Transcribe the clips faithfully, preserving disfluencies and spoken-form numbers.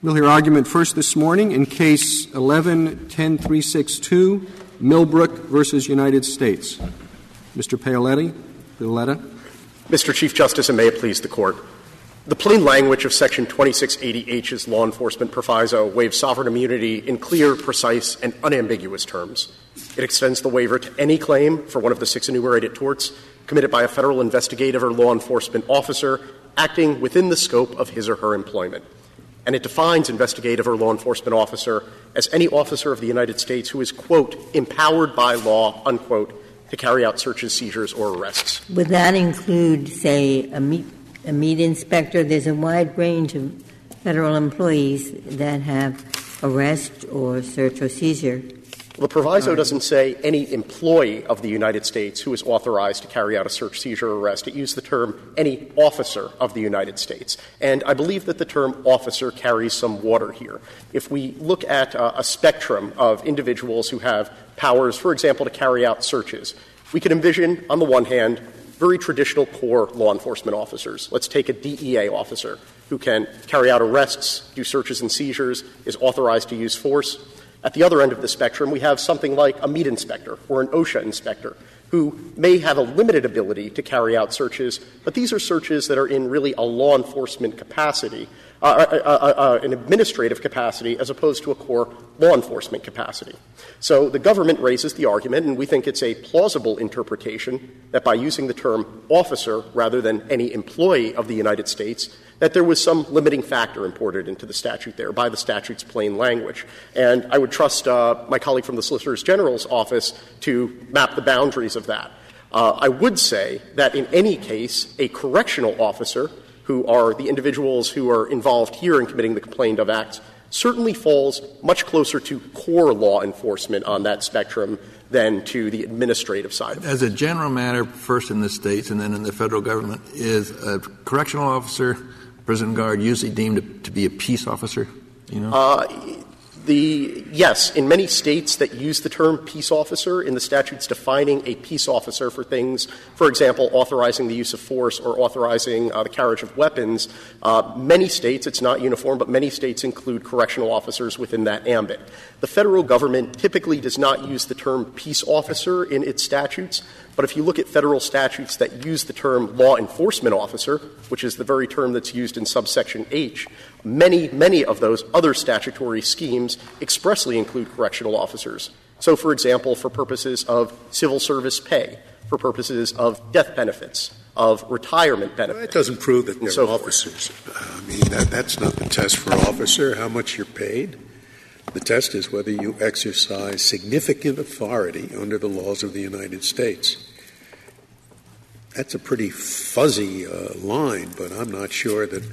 We'll hear argument first this morning in Case eleven ten three sixty-two, Millbrook versus United States. Mister Paoletti, Paoletta. Mister Chief Justice, and may it please the Court, the plain language of Section twenty-six eighty H's law enforcement proviso waives sovereign immunity in clear, precise, and unambiguous terms. It extends the waiver to any claim for one of the six enumerated torts committed by a federal investigative or law enforcement officer acting within the scope of his or her employment. And it defines investigative or law enforcement officer as any officer of the United States who is, quote, empowered by law, unquote, to carry out searches, seizures, or arrests. Would that include, say, a meat, a meat inspector? There's a wide range of federal employees that have arrest or search or seizure. Well, the proviso doesn't say any employee of the United States who is authorized to carry out a search, seizure, or arrest. It used the term any officer of the United States. And I believe that the term officer carries some water here. If we look at uh, a spectrum of individuals who have powers, for example, to carry out searches, we can envision, on the one hand, very traditional core law enforcement officers. Let's take a D E A officer who can carry out arrests, do searches and seizures, is authorized to use force. At the other end of the spectrum, we have something like a meat inspector or an OSHA inspector who may have a limited ability to carry out searches, but these are searches that are in really a law enforcement capacity, uh, uh, uh, uh, an administrative capacity, as opposed to a core law enforcement capacity. So the government raises the argument, and we think it's a plausible interpretation, that by using the term officer rather than any employee of the United States, that there was some limiting factor imported into the statute there by the statute's plain language. And I would trust uh, my colleague from the Solicitor General's office to map the boundaries of that. Uh, I would say that in any case, a correctional officer, who are the individuals who are involved here in committing the complained of acts, certainly falls much closer to core law enforcement on that spectrum than to the administrative side. As a general matter, first in the states and then in the federal government, is a correctional officer, prison guard, usually deemed to be a peace officer, you know? Uh, the — yes. In many states that use the term peace officer, in the statutes defining a peace officer for things, for example, authorizing the use of force or authorizing uh, the carriage of weapons, uh, many states — it's not uniform, but many states include correctional officers within that ambit. The federal government typically does not use the term peace officer in its statutes. But if you look at federal statutes that use the term law enforcement officer, which is the very term that's used in subsection H, many, many of those other statutory schemes expressly include correctional officers. So, for example, for purposes of civil service pay, for purposes of death benefits, of retirement benefits. Well, that doesn't prove that they're so officers. Forth. I mean, that, that's not the test for officer, how much you're paid. The test is whether you exercise significant authority under the laws of the United States. That's a pretty fuzzy uh, line, but I'm not sure that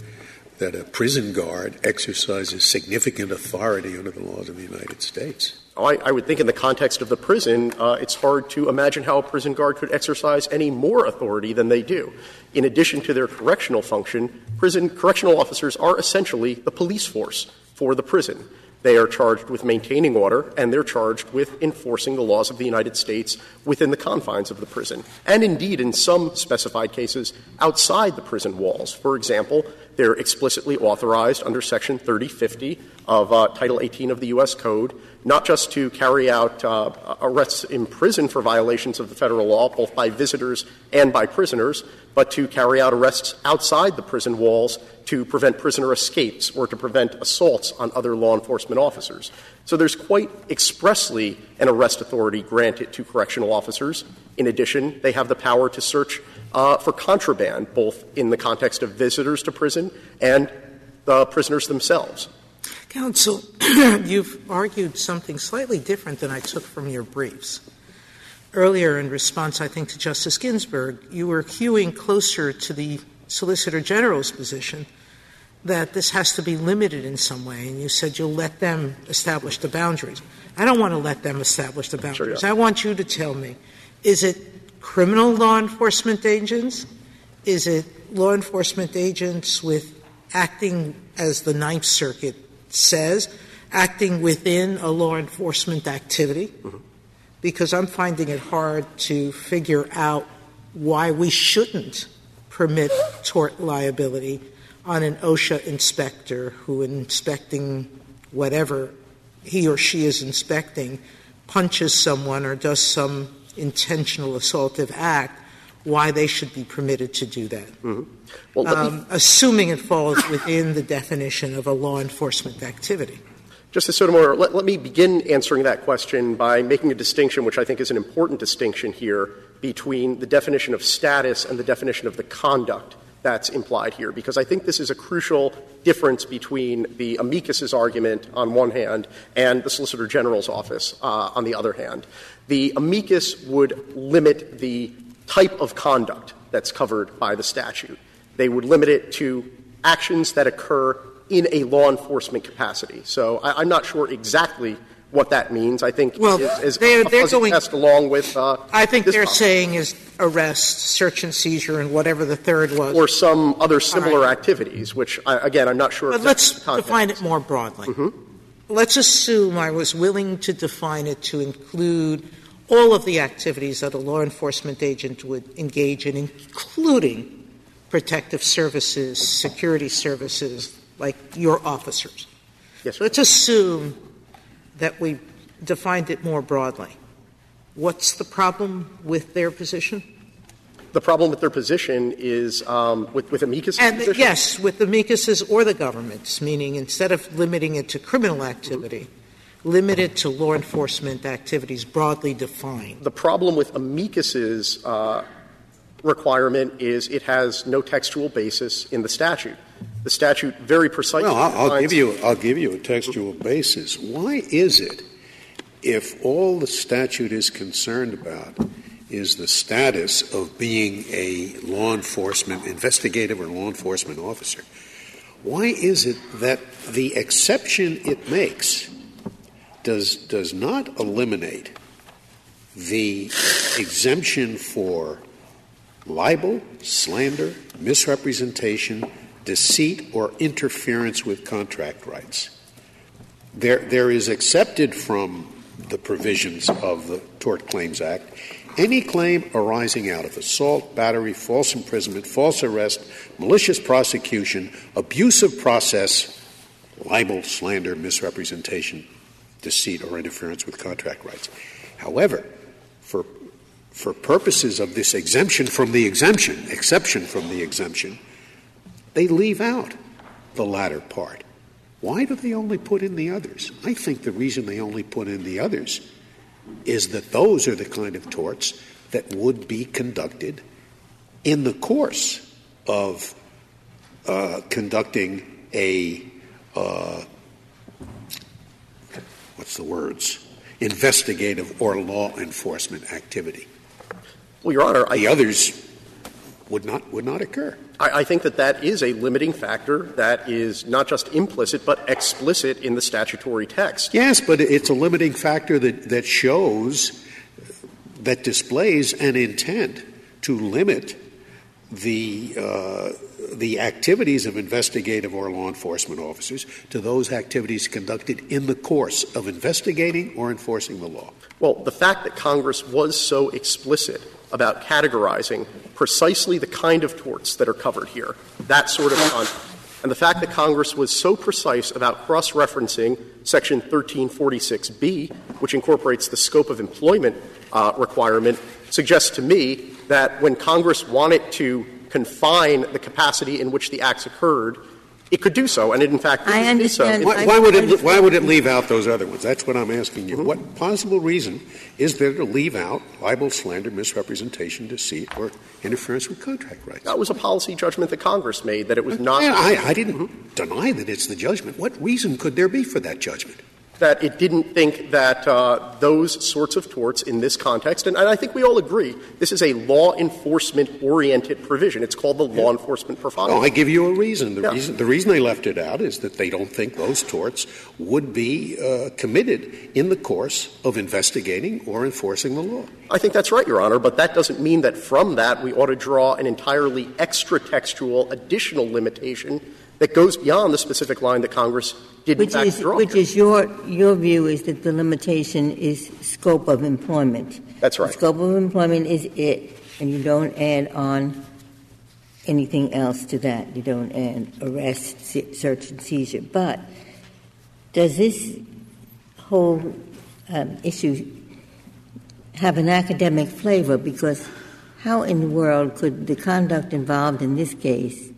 that a prison guard exercises significant authority under the laws of the United States. Oh, I, I would think in the context of the prison, uh, it's hard to imagine how a prison guard could exercise any more authority than they do. In addition to their correctional function, prison correctional officers are essentially the police force for the prison. They are charged with maintaining order, and they're charged with enforcing the laws of the United States within the confines of the prison, and indeed, in some specified cases, outside the prison walls. For example, they're explicitly authorized under Section thirty fifty of uh, Title eighteen of the U S Code, not just to carry out uh, arrests in prison for violations of the federal law, both by visitors and by prisoners, but to carry out arrests outside the prison walls to prevent prisoner escapes or to prevent assaults on other law enforcement officers. So there's quite expressly an arrest authority granted to correctional officers. In addition, they have the power to search uh, for contraband, both in the context of visitors to prison and the uh, prisoners themselves. Counsel, you've argued something slightly different than I took from your briefs. Earlier, in response, I think, to Justice Ginsburg, you were hewing closer to the Solicitor General's position that this has to be limited in some way, and you said you'll let them establish the boundaries. I don't want to let them establish the boundaries. Sure, yeah. I want you to tell me, is it criminal law enforcement agents? Is it law enforcement agents with acting, as the Ninth Circuit says, acting within a law enforcement activity? Mm-hmm. Because I'm finding it hard to figure out why we shouldn't permit tort liability on an OSHA inspector who, inspecting whatever he or she is inspecting, punches someone or does some intentional assaultive act, why they should be permitted to do that, mm-hmm. well, um, me... assuming it falls within the definition of a law enforcement activity. Justice Sotomayor, let, let me begin answering that question by making a distinction, which I think is an important distinction here, between the definition of status and the definition of the conduct that's implied here, because I think this is a crucial difference between the amicus's argument on one hand and the Solicitor General's office uh, on the other hand. The amicus would limit the type of conduct that's covered by the statute. They would limit it to actions that occur in a law enforcement capacity. So I, I'm not sure exactly what that means. I think well, is, is they're, a they're going, test along with uh, I think they're policy. saying is arrest, search and seizure, and whatever the third was. Or some other similar right. activities, which, I, again, I'm not sure. But let's define it more broadly. Mm-hmm. Let's assume I was willing to define it to include all of the activities that a law enforcement agent would engage in, including protective services, security services, like your officers. Yes, let's assume that we defined it more broadly. What's the problem with their position? The problem with their position is um, with, with amicus. And position? Yes, with amicus's or the government's, meaning instead of limiting it to criminal activity, mm-hmm. limited to law enforcement activities broadly defined. The problem with amicus's uh, requirement is it has no textual basis in the statute. The statute very precisely. Well, I'll, I'll give you. I'll give you a textual basis. Why is it, if all the statute is concerned about is the status of being a law enforcement investigative or law enforcement officer, why is it that the exception it makes does does not eliminate the exemption for libel, slander, misrepresentation, deceit, or interference with contract rights? There, there is accepted from the provisions of the Tort Claims Act any claim arising out of assault, battery, false imprisonment, false arrest, malicious prosecution, abuse of process, libel, slander, misrepresentation, deceit, or interference with contract rights. However, for, for purposes of this exemption from the exemption, exception from the exemption, they leave out the latter part. Why do they only put in the others? I think the reason they only put in the others is that those are the kind of torts that would be conducted in the course of uh, conducting a uh, What's the words? investigative or law enforcement activity. Well, Your Honor, I the others would not would not occur. I, I think that that is a limiting factor that is not just implicit but explicit in the statutory text. Yes, but it's a limiting factor that, that shows, that displays an intent to limit the uh, the activities of investigative or law enforcement officers to those activities conducted in the course of investigating or enforcing the law. Well, the fact that Congress was so explicit about categorizing precisely the kind of torts that are covered here, that sort of content, and the fact that Congress was so precise about cross-referencing Section thirteen forty-six B, which incorporates the scope of employment uh, requirement, suggests to me that when Congress wanted to confine the capacity in which the acts occurred, it could do so, and it in fact did do so. Why, why, would it, why would it leave out those other ones? That's what I'm asking you. Mm-hmm. What possible reason is there to leave out libel, slander, misrepresentation, deceit, or interference with contract rights? That was a policy judgment that Congress made, that it was okay, not I, I didn't mm-hmm. deny that it's the judgment. What reason could there be for that judgment? That it didn't think that uh, those sorts of torts in this context, and, and I think we all agree, this is a law enforcement-oriented provision. It's called the yeah. law enforcement provision. No, I give you a reason. The, yeah. reason. the reason they left it out is that they don't think those torts would be uh, committed in the course of investigating or enforcing the law. I think that's right, Your Honor, but that doesn't mean that from that we ought to draw an entirely extra-textual additional limitation that goes beyond the specific line that Congress did in fact draw. Which is your your view is that the limitation is scope of employment. That's right. The scope of employment is it, and you don't add on anything else to that. You don't add arrest, search, and seizure. But does this whole um, issue have an academic flavor? Because how in the world could the conduct involved in this case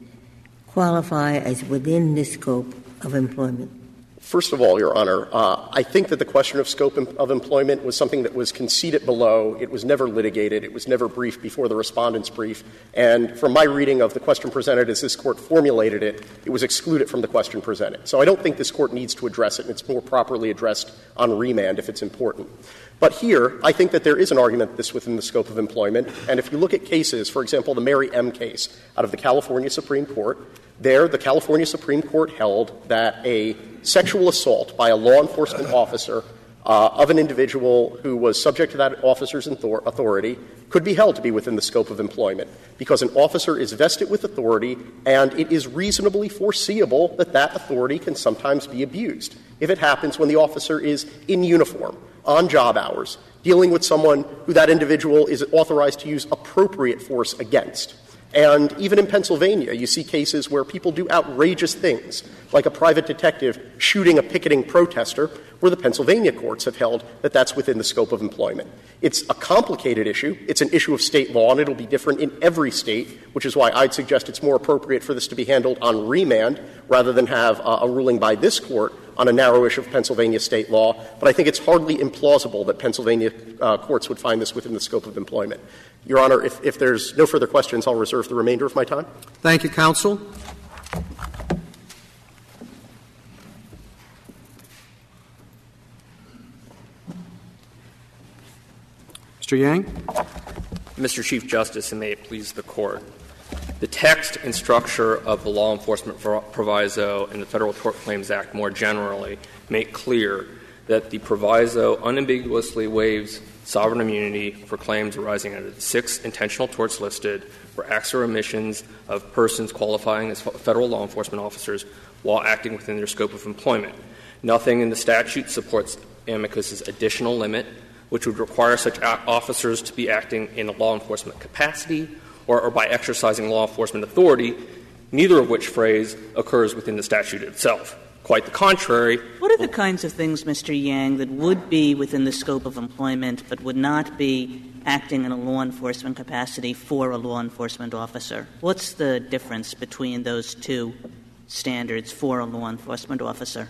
qualify as within the scope of employment? First of all, Your Honor, uh, I think that the question of scope of employment was something that was conceded below. It was never litigated. It was never briefed before the respondent's brief. And from my reading of the question presented as this Court formulated it, it was excluded from the question presented. So I don't think this Court needs to address it, and it's more properly addressed on remand if it's important. But here, I think that there is an argument that this within the scope of employment. And if you look at cases, for example, the Mary M. case out of the California Supreme Court, there the California Supreme Court held that a sexual assault by a law enforcement officer uh, of an individual who was subject to that officer's authority could be held to be within the scope of employment because an officer is vested with authority and it is reasonably foreseeable that that authority can sometimes be abused if it happens when the officer is in uniform, on job hours, dealing with someone who that individual is authorized to use appropriate force against. And even in Pennsylvania, you see cases where people do outrageous things, like a private detective shooting a picketing protester, where the Pennsylvania courts have held that that's within the scope of employment. It's a complicated issue. It's an issue of state law, and it'll be different in every state, which is why I'd suggest it's more appropriate for this to be handled on remand rather than have uh, a ruling by this Court on a narrow issue of Pennsylvania state law. But I think it's hardly implausible that Pennsylvania uh, courts would find this within the scope of employment. Your Honor, if, if there's no further questions, I'll reserve the remainder of my time. Thank you, counsel. Mister Yang. Mister Chief Justice, and may it please the Court, the text and structure of the law enforcement proviso and the Federal Tort Claims Act more generally make clear that the proviso unambiguously waives sovereign immunity for claims arising out of the six intentional torts listed for acts or omissions of persons qualifying as federal law enforcement officers while acting within their scope of employment. Nothing in the statute supports amicus's additional limit, which would require such officers to be acting in a law enforcement capacity or, or by exercising law enforcement authority, neither of which phrase occurs within the statute itself. Quite the contrary. What are the kinds of things, Mister Yang, that would be within the scope of employment but would not be acting in a law enforcement capacity for a law enforcement officer? What's the difference between those two standards for a law enforcement officer?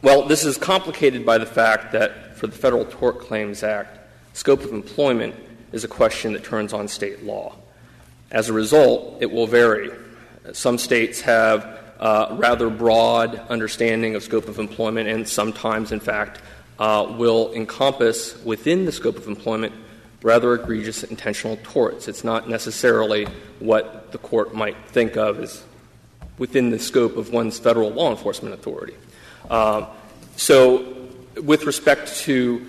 Well, this is complicated by the fact that for the Federal Tort Claims Act, scope of employment is a question that turns on state law. As a result, it will vary. Some states have uh, rather broad understanding of scope of employment and sometimes, in fact, uh, will encompass within the scope of employment rather egregious intentional torts. It's not necessarily what the Court might think of as within the scope of one's federal law enforcement authority. Uh, so with respect to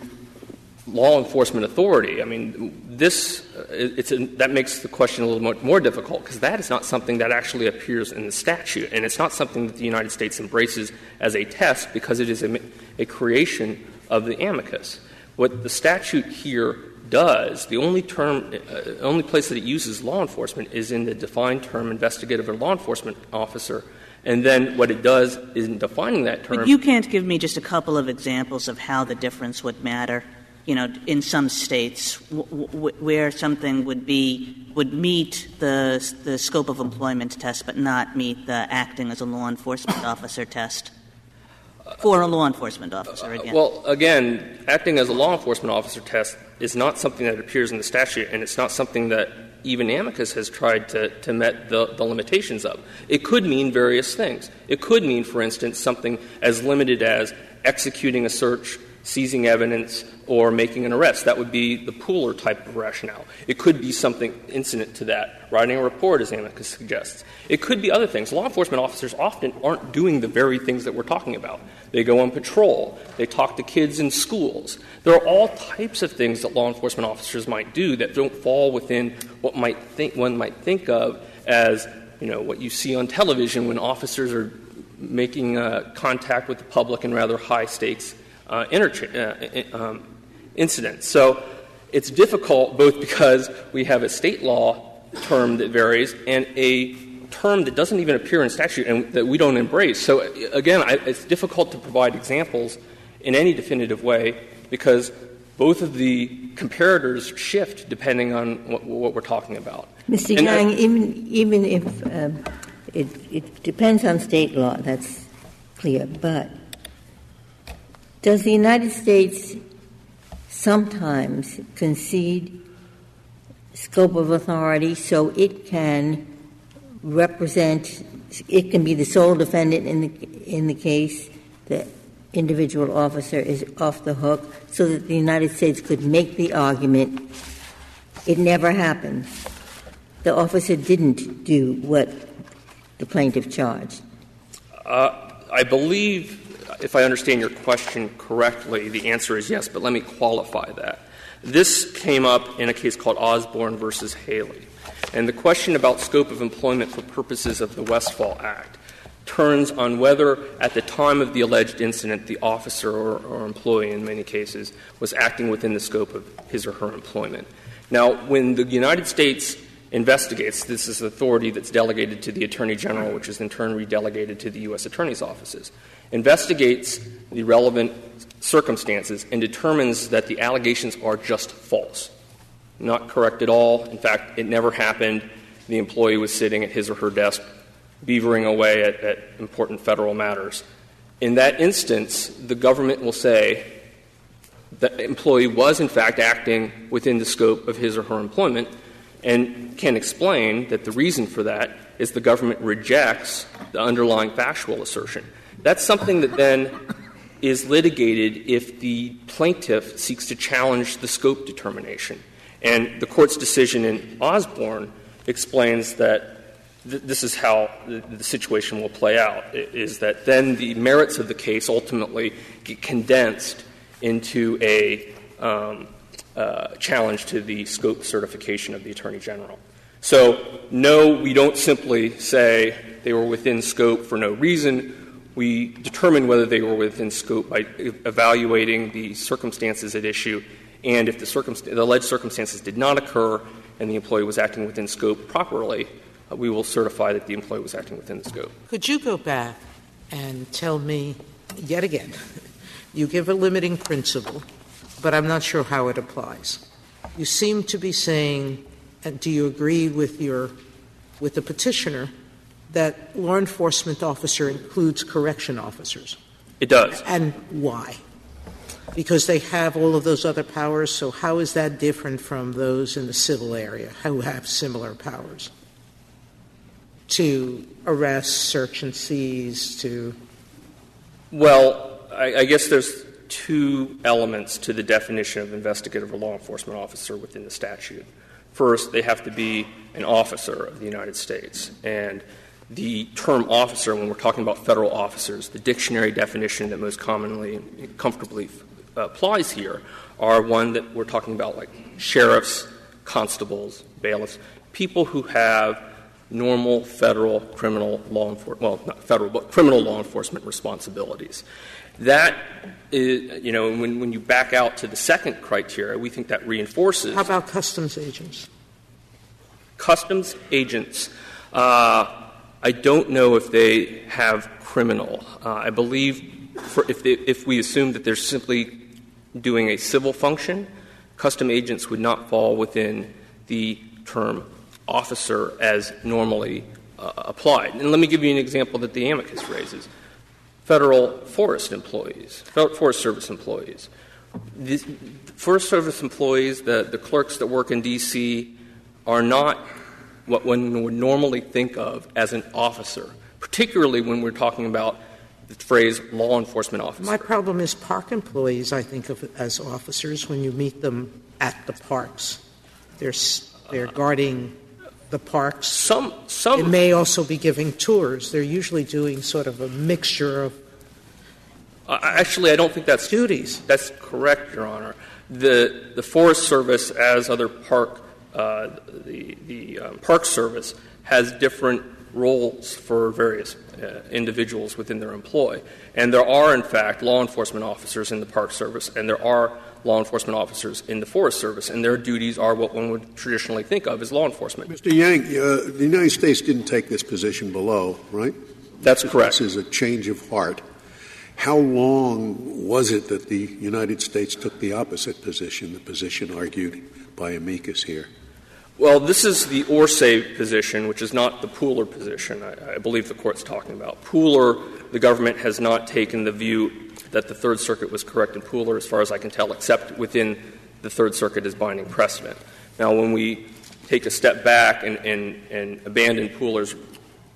law enforcement authority, I mean, this uh, it's a, that makes the question a little more difficult because that is not something that actually appears in the statute, and it's not something that the United States embraces as a test because it is a, a creation of the amicus. What the statute here does, the only term, uh, only place that it uses law enforcement is in the defined term investigative or law enforcement officer. And then what it does is in defining that term. But you can't give me just a couple of examples of how the difference would matter, you know, in some states w- w- where something would be would meet the the scope of employment test, but not meet the acting as a law enforcement officer test for a law enforcement officer. Again, uh, well, again, acting as a law enforcement officer test is not something that appears in the statute, and it's not something that even amicus has tried to, to met the, the limitations of. It could mean various things. It could mean, for instance, something as limited as executing a search, seizing evidence, or making an arrest. That would be the Pooler type of rationale. It could be something incident to that, writing a report, as amicus suggests. It could be other things. Law enforcement officers often aren't doing the very things that we're talking about. They go on patrol. They talk to kids in schools. There are all types of things that law enforcement officers might do that don't fall within what might think, one might think of as, you know, what you see on television when officers are making uh, contact with the public in rather high-stakes uh, intercha- uh, um, incidents. So it's difficult both because we have a state law term that varies and a term that doesn't even appear in statute and that we don't embrace. So, again, I, it's difficult to provide examples in any definitive way because both of the comparators shift depending on what, what we're talking about. Mister And Yang, I, even, even if um, it, it depends on state law, that's clear, but does the United States sometimes concede scope of authority so it can represent, it can be the sole defendant in the, in the case, the individual officer is off the hook, so that the United States could make the argument, it never happened. The officer didn't do what the plaintiff charged. Uh, I believe, if I understand your question correctly, the answer is yes, but let me qualify that. This came up in a case called Osborne versus Haley. And the question about scope of employment for purposes of the Westfall Act turns on whether, at the time of the alleged incident, the officer or, or employee, in many cases, was acting within the scope of his or her employment. Now, when the United States investigates, this is authority that's delegated to the Attorney General, which is in turn redelegated to the U S Attorney's offices, investigates the relevant circumstances and determines that the allegations are just false, not correct at all. In fact, it never happened. The employee was sitting at his or her desk beavering away at, at important federal matters. In that instance, the government will say the employee was, in fact, acting within the scope of his or her employment and can explain that the reason for that is the government rejects the underlying factual assertion. That's something that then is litigated if the plaintiff seeks to challenge the scope determination. And the Court's decision in Osborne explains that this is how the situation will play out, is that then the merits of the case ultimately get condensed into a um, uh, challenge to the scope certification of the Attorney General. So, no, we don't simply say they were within scope for no reason. We determine whether they were within scope by evaluating the circumstances at issue, and if the, circumst- the alleged circumstances did not occur and the employee was acting within scope properly, Uh, we will certify that the employee was acting within the scope. Could you go back and tell me, yet again, you give a limiting principle, but I'm not sure how it applies. You seem to be saying, and do you agree with your, with the petitioner, that law enforcement officer includes correction officers? It does. And why? Because they have all of those other powers, so how is that different from those in the civil area who have similar powers? To arrest, search and seize, to... Well, I, I guess there's two elements to the definition of investigative or law enforcement officer within the statute. First, they have to be an officer of the United States. And the term officer, when we're talking about federal officers, the dictionary definition that most commonly and comfortably uh, applies here are one that we're talking about, like sheriffs, constables, bailiffs, people who have normal federal criminal law enforcement, well, not federal, but criminal law enforcement responsibilities. That is, you know, when, when you back out to the second criteria, we think that reinforces. How about customs agents? Customs agents, uh, I don't know if they have criminal. Uh, I believe for if, they, if we assume that they're simply doing a civil function, custom agents would not fall within the term officer as normally uh, applied. And let me give you an example that the amicus raises. Federal forest employees, Federal Forest Service employees. The Forest Service employees, the, the clerks that work in D C, are not what one would normally think of as an officer, particularly when we're talking about the phrase law enforcement officer. My problem is park employees, I think of as officers when you meet them at the parks. They're, they're guarding the parks. Some, some. It may also be giving tours. They're usually doing sort of a mixture of uh, actually, I don't think that's duties. That's correct, Your Honor. The the Forest Service, as other park, uh, the the um, Park Service, has different roles for various uh, individuals within their employ. And there are, in fact, law enforcement officers in the Park Service, and there are law enforcement officers in the Forest Service, and their duties are what one would traditionally think of as law enforcement. Mister Yang, uh, the United States didn't take this position below, right? That's correct. This is a change of heart. How long was it that the United States took the opposite position, the position argued by amicus here? Well, this is the Orsay position, which is not the Pooler position, I, I believe the Court's talking about. Pooler, the government has not taken the view that the Third Circuit was correct in Pooler, as far as I can tell, except within the Third Circuit as binding precedent. Now, when we take a step back and, and, and abandon Pooler's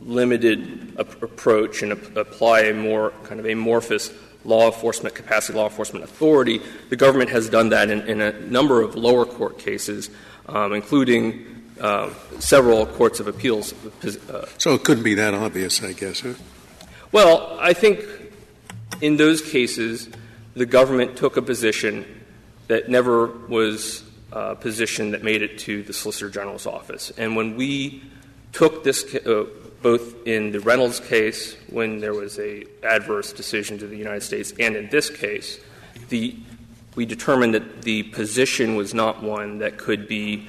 limited ap- approach and ap- apply a more kind of amorphous law enforcement capacity, law enforcement authority, the government has done that in, in a number of lower court cases, Um, including uh, several courts of appeals. Uh, so it couldn't be that obvious, I guess, huh? Well, I think in those cases, the government took a position that never was a position that made it to the Solicitor General's office. And when we took this, uh, both in the Reynolds case, when there was an adverse decision to the United States, and in this case, the we determined that the position was not one that could be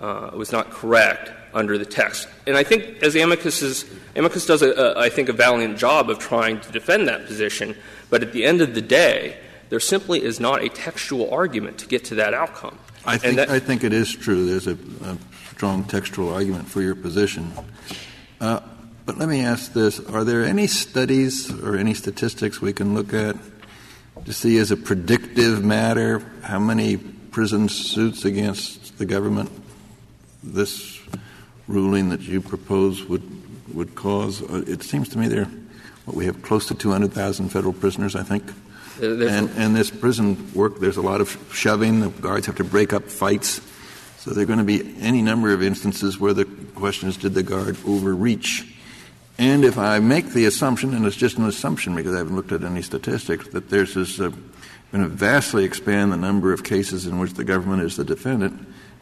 uh, — was not correct under the text. And I think as amicus is — amicus does, a, a, I think, a valiant job of trying to defend that position, but at the end of the day, there simply is not a textual argument to get to that outcome. I think, that, I think it is true. There's a, a strong textual argument for your position. Uh, but let me ask this. Are there any studies or any statistics we can look at to see as a predictive matter how many prison suits against the government this ruling that you propose would would cause? It seems to me there, what, we have close to two hundred thousand federal prisoners, I think. There's and and this prison work, there's a lot of shoving. The guards have to break up fights. So there are going to be any number of instances where the question is, did the guard overreach? And if I make the assumption, and it's just an assumption because I haven't looked at any statistics, that there's this uh, going to vastly expand the number of cases in which the government is the defendant,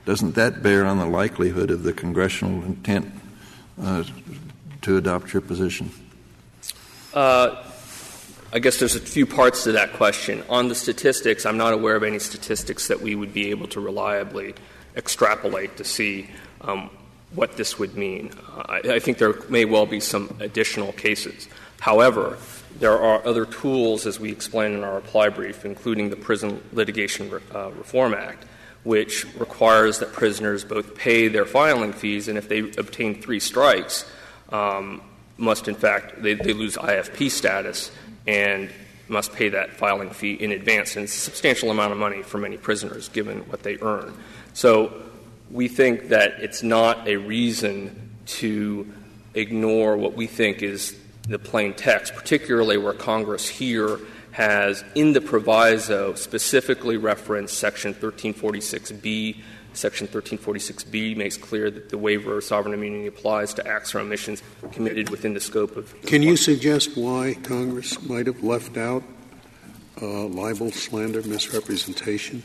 doesn't that bear on the likelihood of the congressional intent uh, to adopt your position? Uh, I guess there's a few parts to that question. On the statistics, I'm not aware of any statistics that we would be able to reliably extrapolate to see um, what this would mean. Uh, I, I think there may well be some additional cases. However, there are other tools, as we explain in our reply brief, including the Prison Litigation Re- uh, Reform Act, which requires that prisoners both pay their filing fees and, if they obtain three strikes, um, must in fact they, they lose I F P status and must pay that filing fee in advance. And it's a substantial amount of money for many prisoners, given what they earn. So we think that it's not a reason to ignore what we think is the plain text, particularly where Congress here has, in the proviso, specifically referenced Section thirteen forty-six B. Section thirteen forty-six B makes clear that the waiver of sovereign immunity applies to acts or omissions committed within the scope of— Can you suggest why Congress might have left out uh, libel, slander, misrepresentation?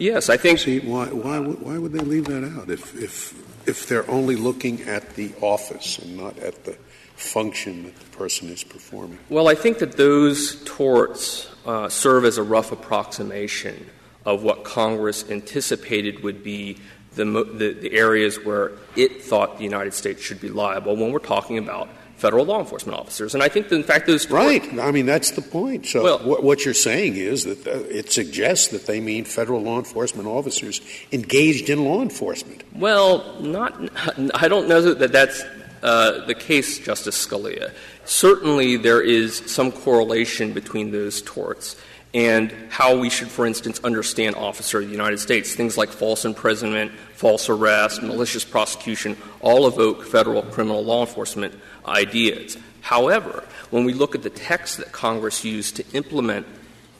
Yes, I think— See, why, why, why would they leave that out if, if, if they're only looking at the office and not at the function that the person is performing? Well, I think that those torts uh, serve as a rough approximation of what Congress anticipated would be the, mo- the, the areas where it thought the United States should be liable when we're talking about federal law enforcement officers. And I think that, in fact, those— Right. I mean, that's the point. So well, wh- what you're saying is that uh, it suggests that they mean federal law enforcement officers engaged in law enforcement. Well, not — I don't know that that's uh, the case, Justice Scalia. Certainly there is some correlation between those torts and how we should, for instance, understand officer of the United States. Things like false imprisonment, false arrest, malicious prosecution all evoke federal criminal law enforcement ideas. However, when we look at the text that Congress used to implement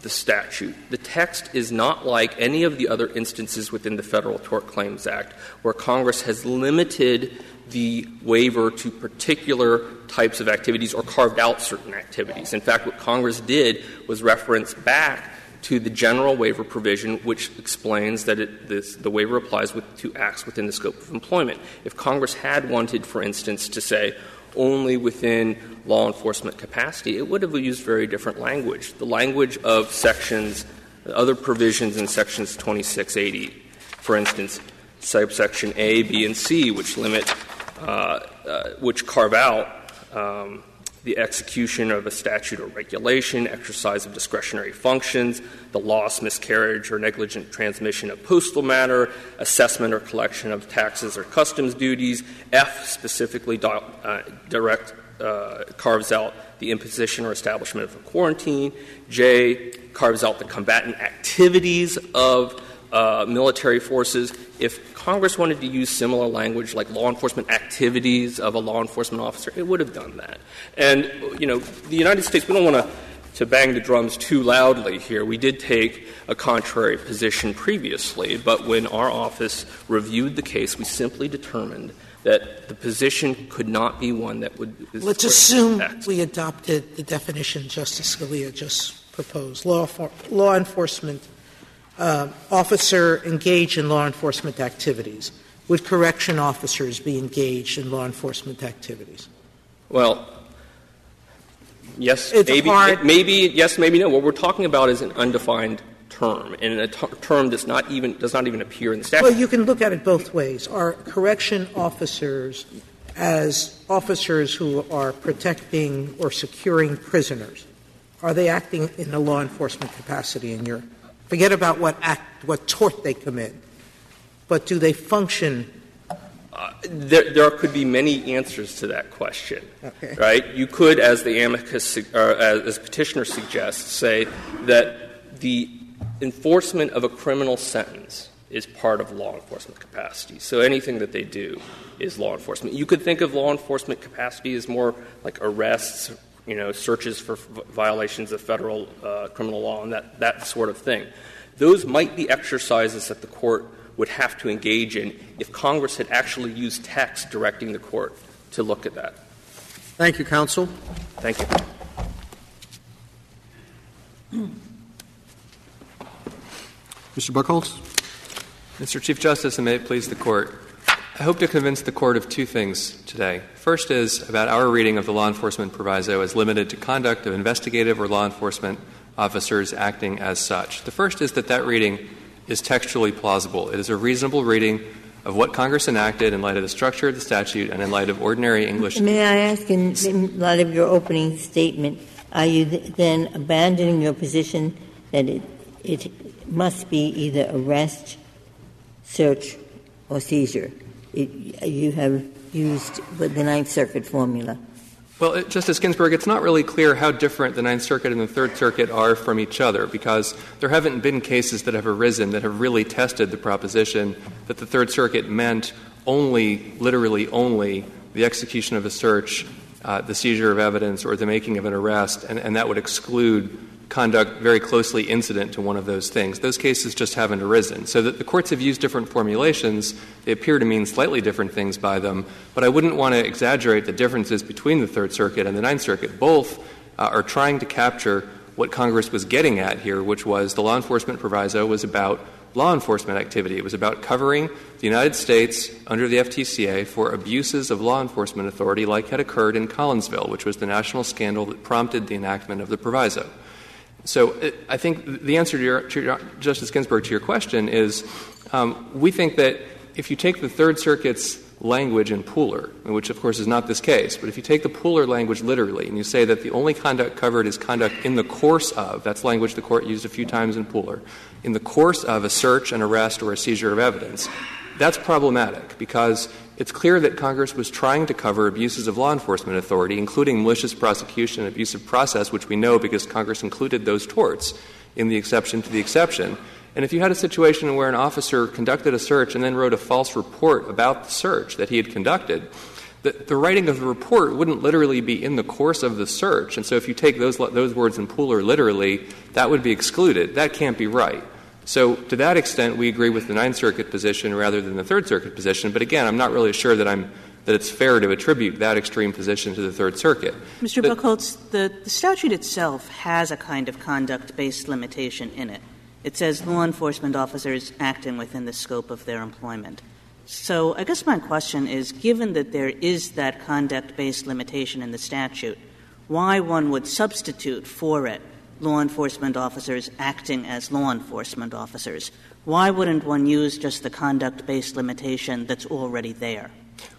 the statute, the text is not like any of the other instances within the Federal Tort Claims Act where Congress has limited the waiver to particular types of activities or carved out certain activities. In fact, what Congress did was reference back to the general waiver provision, which explains that it, this, the waiver applies with, to acts within the scope of employment. If Congress had wanted, for instance, to say, only within law enforcement capacity, it would have used very different language. The language of sections, other provisions in sections twenty-six eighty, for instance, subsection A, B, and C, which limit, uh, uh, which carve out um, the execution of a statute or regulation, exercise of discretionary functions, the loss, miscarriage, or negligent transmission of postal matter, assessment or collection of taxes or customs duties. F specifically do, uh, direct uh, carves out the imposition or establishment of a quarantine. J carves out the combatant activities of uh, military forces. If Congress wanted to use similar language like law enforcement activities of a law enforcement officer, it would have done that. And, you know, the United States, we don't want to to bang the drums too loudly here. We did take a contrary position previously, but when our office reviewed the case, we simply determined that the position could not be one that would — Let's assume we adopted the definition Justice Scalia just proposed. Law, for, law enforcement Uh, officer engaged in law enforcement activities. Would correction officers be engaged in law enforcement activities? Well, yes, it's maybe, hard. maybe, yes, maybe no. What we're talking about is an undefined term, and a t- term that's not even, does not even appear in the statute. Well, you can look at it both ways. Are correction officers as officers who are protecting or securing prisoners, are they acting in a law enforcement capacity in your — forget about what act, what tort they commit, but do they function? Uh, there, there could be many answers to that question, okay. Right? You could, as the amicus, uh, as, as petitioner suggests, say that the enforcement of a criminal sentence is part of law enforcement capacity. So anything that they do is law enforcement. You could think of law enforcement capacity as more like arrests, you know, searches for violations of federal uh, criminal law and that, that sort of thing. Those might be exercises that the court would have to engage in if Congress had actually used text directing the court to look at that. Thank you, counsel. Thank you. Mister Buchholz. Mister Chief Justice, and may it please the court, I hope to convince the Court of two things today. First is about our reading of the law enforcement proviso as limited to conduct of investigative or law enforcement officers acting as such. The first is that that reading is textually plausible. It is a reasonable reading of what Congress enacted in light of the structure of the statute and in light of ordinary English. May I ask, in, in light of your opening statement, are you th- then abandoning your position that it, it must be either arrest, search, or seizure? It, you have used the Ninth Circuit formula. Well, it, Justice Ginsburg, it's not really clear how different the Ninth Circuit and the Third Circuit are from each other, because there haven't been cases that have arisen that have really tested the proposition that the Third Circuit meant only, literally only, the execution of a search, uh, the seizure of evidence, or the making of an arrest, and, and that would exclude conduct very closely incident to one of those things. Those cases just haven't arisen. So that the courts have used different formulations. They appear to mean slightly different things by them. But I wouldn't want to exaggerate the differences between the Third Circuit and the Ninth Circuit. Both uh, are trying to capture what Congress was getting at here, which was the law enforcement proviso was about law enforcement activity. It was about covering the United States under the F T C A for abuses of law enforcement authority like had occurred in Collinsville, which was the national scandal that prompted the enactment of the proviso. So it, I think the answer to, your, to your, Justice Ginsburg, to your question is um, we think that if you take the Third Circuit's language in Pooler, which of course is not this case, but if you take the Pooler language literally and you say that the only conduct covered is conduct in the course of — that's language the Court used a few times in Pooler — in the course of a search, an arrest, or a seizure of evidence, that's problematic because it's clear that Congress was trying to cover abuses of law enforcement authority, including malicious prosecution and abusive process, which we know because Congress included those torts in the exception to the exception. And if you had a situation where an officer conducted a search and then wrote a false report about the search that he had conducted, the, the writing of the report wouldn't literally be in the course of the search. And so if you take those, those words in Pooler literally, that would be excluded. That can't be right. So to that extent, we agree with the Ninth Circuit position rather than the Third Circuit position. But again, I'm not really sure that I'm that it's fair to attribute that extreme position to the Third Circuit. Mister Buchholz, the, the statute itself has a kind of conduct-based limitation in it. It says law enforcement officers acting within the scope of their employment. So I guess my question is, given that there is that conduct-based limitation in the statute, why one would substitute for it law enforcement officers acting as law enforcement officers? Why wouldn't one use just the conduct-based limitation that's already there?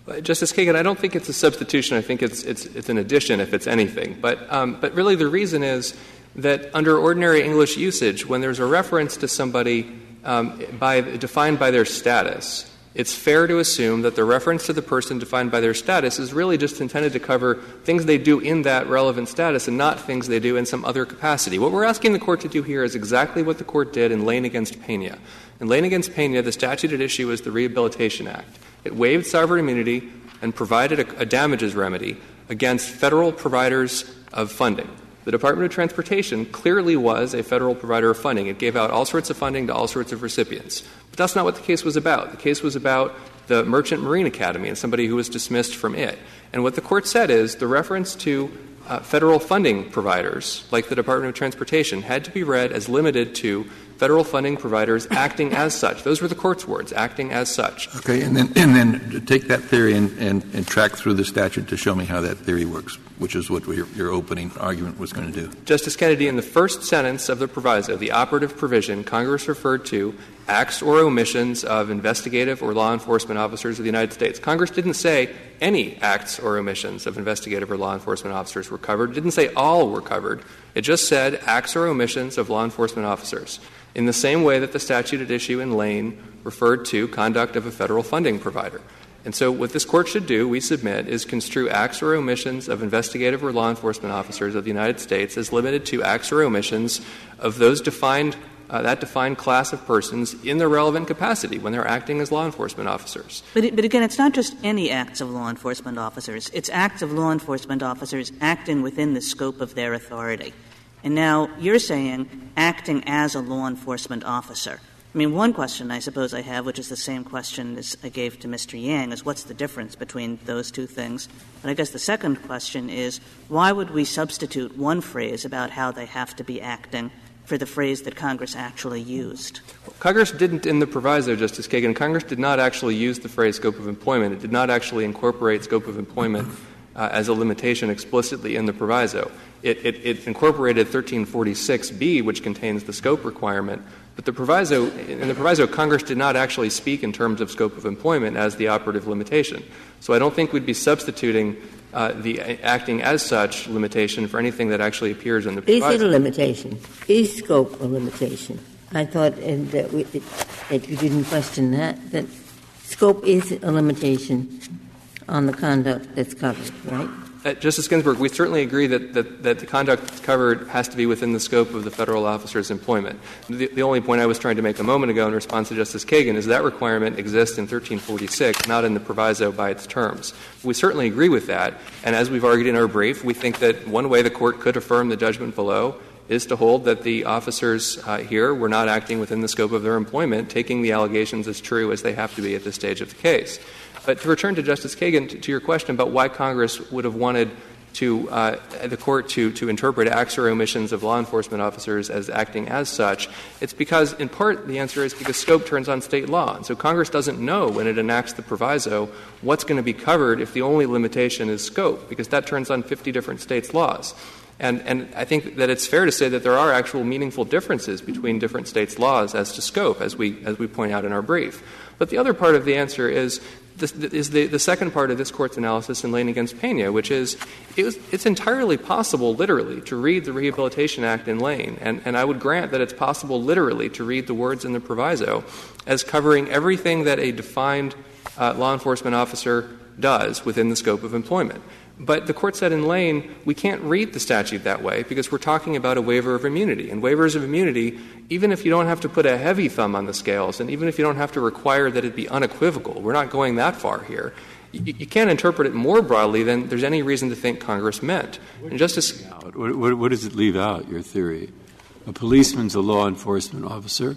Well, Justice Kagan, I don't think it's a substitution. I think it's it's, it's an addition, if it's anything. But um, but really the reason is that under ordinary English usage, when there's a reference to somebody um, by defined by their status, it's fair to assume that the reference to the person defined by their status is really just intended to cover things they do in that relevant status and not things they do in some other capacity. What we're asking the Court to do here is exactly what the Court did in Lane against Pena. In Lane against Pena, the statute at issue was the Rehabilitation Act. It waived sovereign immunity and provided a, a damages remedy against federal providers of funding. The Department of Transportation clearly was a federal provider of funding. It gave out all sorts of funding to all sorts of recipients. But that's not what the case was about. The case was about the Merchant Marine Academy and somebody who was dismissed from it. And what the Court said is the reference to uh, federal funding providers, like the Department of Transportation, had to be read as limited to federal funding providers acting as such. Those were the Court's words, acting as such. Okay, and then, and then take that theory and, and, and track through the statute to show me how that theory works, which is what your, your opening argument was going to do. Justice Kennedy, in the first sentence of the proviso, the operative provision, Congress referred to acts or omissions of investigative or law enforcement officers of the United States. Congress didn't say any acts or omissions of investigative or law enforcement officers were covered. It didn't say all were covered. It just said acts or omissions of law enforcement officers, in the same way that the statute at issue in Lane referred to conduct of a federal funding provider. And so what this Court should do, we submit, is construe acts or omissions of investigative or law enforcement officers of the United States as limited to acts or omissions of those defined, uh, that defined class of persons in their relevant capacity when they're acting as law enforcement officers. But, it, but again, it's not just any acts of law enforcement officers. It's acts of law enforcement officers acting within the scope of their authority. And now you're saying acting as a law enforcement officer. I mean, one question I suppose I have, which is the same question as I gave to Mister Yang, is what's the difference between those two things? And I guess the second question is, why would we substitute one phrase about how they have to be acting for the phrase that Congress actually used? Well, Congress didn't in the proviso, Justice Kagan. Congress did not actually use the phrase scope of employment. It did not actually incorporate scope of employment uh, as a limitation explicitly in the proviso. It, it, it incorporated thirteen forty-six B, which contains the scope requirement. But the proviso, in the proviso, Congress did not actually speak in terms of scope of employment as the operative limitation. So I don't think we'd be substituting uh, the acting as such limitation for anything that actually appears in the proviso. Is it a limitation? Is scope a limitation? I thought and that, we, that you didn't question that, that scope is a limitation on the conduct that's covered, right? Uh, Justice Ginsburg, we certainly agree that, that, that the conduct covered has to be within the scope of the federal officer's employment. The, the only point I was trying to make a moment ago in response to Justice Kagan is that requirement exists in thirteen forty-six, not in the proviso by its terms. We certainly agree with that, and as we've argued in our brief, we think that one way the Court could affirm the judgment below is to hold that the officers uh, here were not acting within the scope of their employment, taking the allegations as true as they have to be at this stage of the case. But to return to Justice Kagan, to, to your question about why Congress would have wanted to uh, the Court to, to interpret acts or omissions of law enforcement officers as acting as such, it's because, in part, the answer is because scope turns on state law. And so Congress doesn't know when it enacts the proviso what's going to be covered if the only limitation is scope, because that turns on fifty different states' laws. And, and I think that it's fair to say that there are actual meaningful differences between different states' laws as to scope, as we as we point out in our brief. But the other part of the answer is this, is the, the second part of this Court's analysis in Lane against Pena, which is it was, it's entirely possible literally to read the Rehabilitation Act in Lane. And, and I would grant that it's possible literally to read the words in the proviso as covering everything that a defined uh, law enforcement officer does within the scope of employment. But the Court said in Lane, we can't read the statute that way because we're talking about a waiver of immunity. And waivers of immunity, even if you don't have to put a heavy thumb on the scales and even if you don't have to require that it be unequivocal, we're not going that far here. You, you can't interpret it more broadly than there's any reason to think Congress meant. And Justice — what, what, what does it leave out, your theory? A policeman's a law enforcement officer.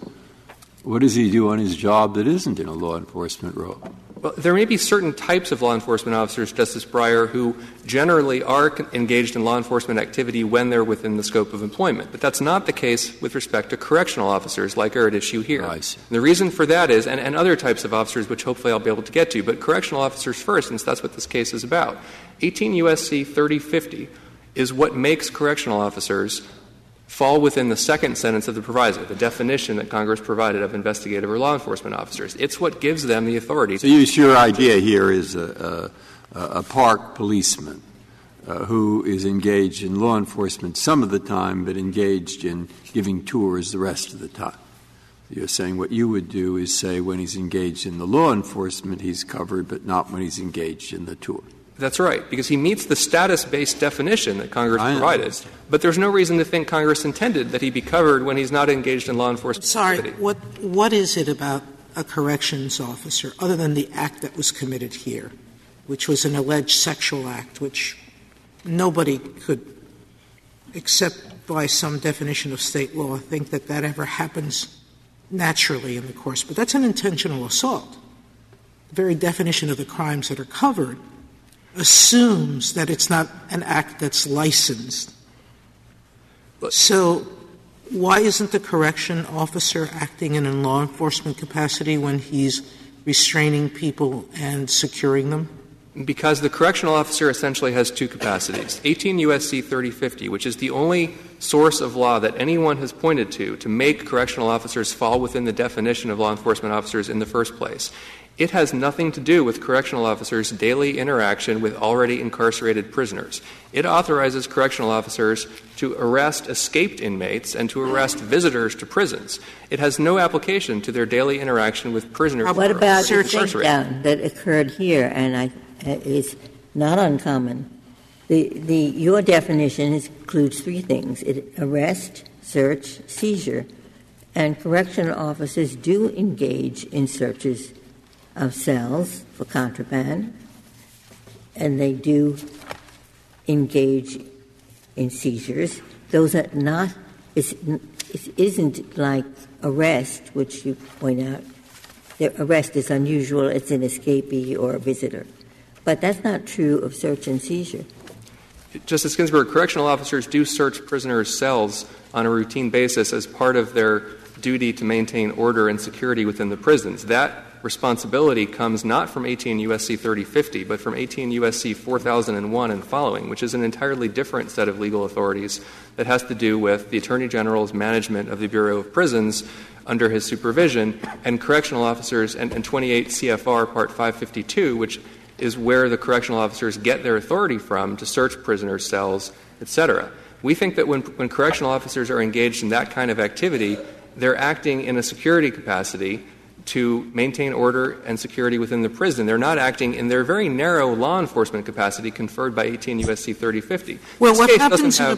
What does he do on his job that isn't in a law enforcement role? Well, there may be certain types of law enforcement officers, Justice Breyer, who generally are engaged in law enforcement activity when they're within the scope of employment. But that's not the case with respect to correctional officers like are at issue here. Oh, the reason for that is, and, and other types of officers, which hopefully I'll be able to get to, but correctional officers first, since that's what this case is about. eighteen U S C thirty fifty is what makes correctional officers fall within the second sentence of the proviso, the definition that Congress provided of investigative or law enforcement officers. It's what gives them the authority. So you, your idea here is a, a, a park policeman uh, who is engaged in law enforcement some of the time but engaged in giving tours the rest of the time. You're saying what you would do is say when he's engaged in the law enforcement he's covered but not when he's engaged in the tour. That's right, because he meets the status-based definition that Congress provided. But there's no reason to think Congress intended that he be covered when he's not engaged in law enforcement Sorry, activity. What, what is it about a corrections officer, other than the act that was committed here, which was an alleged sexual act, which nobody could, except by some definition of state law, think that that ever happens naturally in the course. But that's an intentional assault. The very definition of the crimes that are covered assumes that it's not an act that's licensed. So why isn't the correction officer acting in a law enforcement capacity when he's restraining people and securing them? Because the correctional officer essentially has two capacities. eighteen U S C thirty fifty, which is the only source of law that anyone has pointed to to make correctional officers fall within the definition of law enforcement officers in the first place. It has nothing to do with correctional officers' daily interaction with already incarcerated prisoners. It authorizes correctional officers to arrest escaped inmates and to arrest visitors to prisons. It has no application to their daily interaction with prisoners. What about the shakedown that occurred here? And I, it's not uncommon. The, the, your definition includes three things: it, arrest, search, seizure. And correctional officers do engage in searches of cells for contraband, and they do engage in seizures. Those are not — it isn't like arrest, which you point out. The arrest is unusual. It's an escapee or a visitor. But that's not true of search and seizure. Justice Ginsburg, correctional officers do search prisoners' cells on a routine basis as part of their duty to maintain order and security within the prisons. That responsibility comes not from eighteen U S C thirty fifty, but from eighteen U S C four thousand one and following, which is an entirely different set of legal authorities that has to do with the Attorney General's management of the Bureau of Prisons under his supervision, and correctional officers, and, and twenty-eight C F R Part five fifty-two, which is where the correctional officers get their authority from to search prisoners' cells, et cetera. We think that when, when correctional officers are engaged in that kind of activity, they're acting in a security capacity to maintain order and security within the prison. They're not acting in their very narrow law enforcement capacity conferred by eighteen U S C thirty fifty. Well, what happens, in the,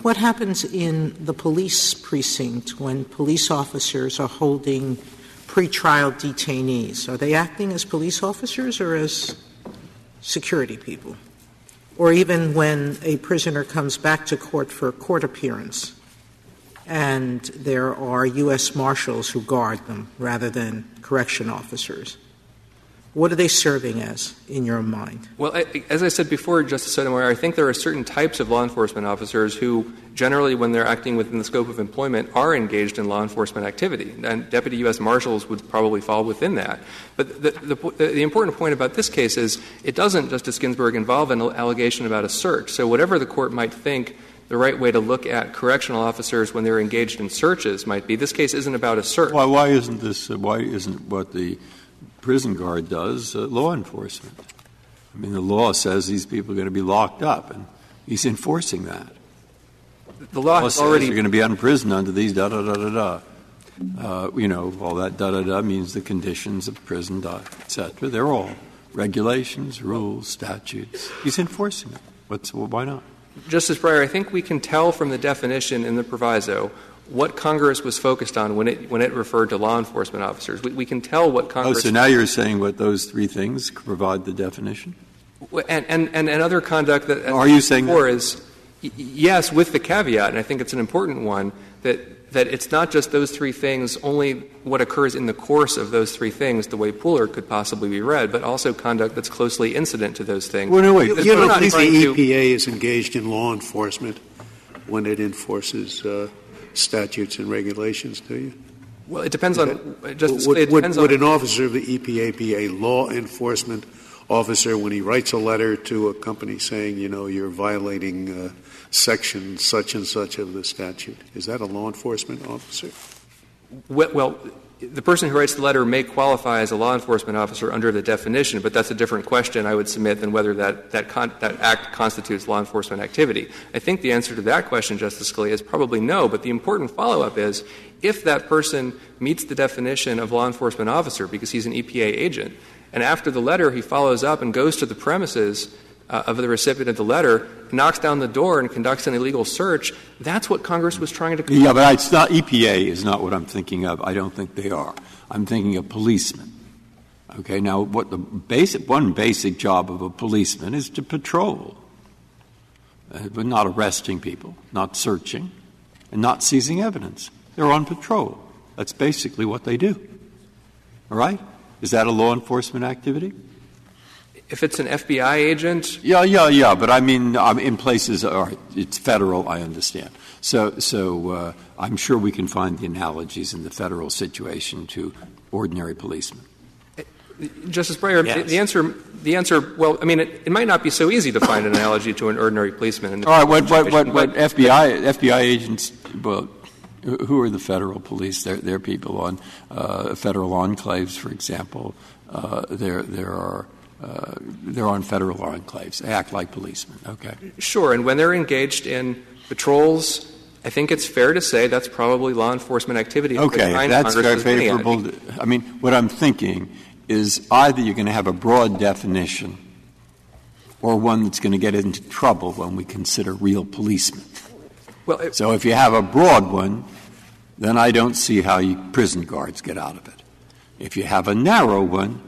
what happens in the police precinct when police officers are holding pretrial detainees? Are they acting as police officers or as security people? Or even when a prisoner comes back to court for a court appearance, and there are U S Marshals who guard them rather than correction officers. What are they serving as, in your mind? Well, I, as I said before, Justice Sotomayor, I think there are certain types of law enforcement officers who generally, when they're acting within the scope of employment, are engaged in law enforcement activity. And Deputy U S Marshals would probably fall within that. But the, the, the, the important point about this case is it doesn't, Justice Ginsburg, involve an allegation about a search. So whatever the Court might think the right way to look at correctional officers when they're engaged in searches might be, this case isn't about a search. Why, why isn't this uh, — why isn't what the prison guard does uh, law enforcement? I mean, the law says these people are going to be locked up, and he's enforcing that. The law, the law says already you're going to be imprisoned under these da-da-da-da-da. Uh, you know, all that da-da-da means the conditions of prison, et cetera. They're all regulations, rules, statutes. He's enforcing them. What's, well, why not? Justice Breyer, I think we can tell from the definition in the proviso what Congress was focused on when it when it referred to law enforcement officers. We, we can tell what Congress — Oh, so now you're saying what those three things provide the definition? And, and, and, and other conduct that — Are you saying that? Is Yes, with the caveat, and I think it's an important one, that, that it's not just those three things, only what occurs in the course of those three things, the way Pooler could possibly be read, but also conduct that's closely incident to those things. Well, no, wait. You don't think the E P A is engaged in law enforcement when it enforces uh, statutes and regulations, do you? Well, it depends on – Justice Would, it depends would, would on, an officer of the E P A be a law enforcement officer when he writes a letter to a company saying, you know, you're violating uh, section such and such of the statute? Is that a law enforcement officer? Well, well – the person who writes the letter may qualify as a law enforcement officer under the definition, but that's a different question I would submit than whether that, that, con- that act constitutes law enforcement activity. I think the answer to that question, Justice Scalia, is probably no, but the important follow-up is if that person meets the definition of law enforcement officer because he's an E P A agent, and after the letter he follows up and goes to the premises Uh, of the recipient of the letter, knocks down the door and conducts an illegal search, that's what Congress was trying to conduct. Yeah, but it's not — E P A is not what I'm thinking of. I don't think they are. I'm thinking of policemen. Okay? Now, what the basic — one basic job of a policeman is to patrol, uh, but not arresting people, not searching, and not seizing evidence. They're on patrol. That's basically what they do. All right? Is that a law enforcement activity? If it's an F B I agent? Yeah, yeah, yeah. But I mean, um, in places — all right, it's federal, I understand. So so uh, I'm sure we can find the analogies in the federal situation to ordinary policemen. Justice Breyer, yes. the, the answer — the answer. well, I mean, it, it might not be so easy to find an analogy to an ordinary policeman. In the all right, what, what, what, what F B I, F B I agents well, — who are the federal police? They're, they're people on uh, federal enclaves, for example. Uh, there there are — Uh, they're on federal enclaves. They act like policemen. Okay. Sure. And when they're engaged in patrols, I think it's fair to say that's probably law enforcement activity. Okay. That's very favorable. To, I mean, what I'm thinking is either you're going to have a broad definition or one that's going to get into trouble when we consider real policemen. Well, it, so if you have a broad one, then I don't see how you prison guards get out of it. If you have a narrow one,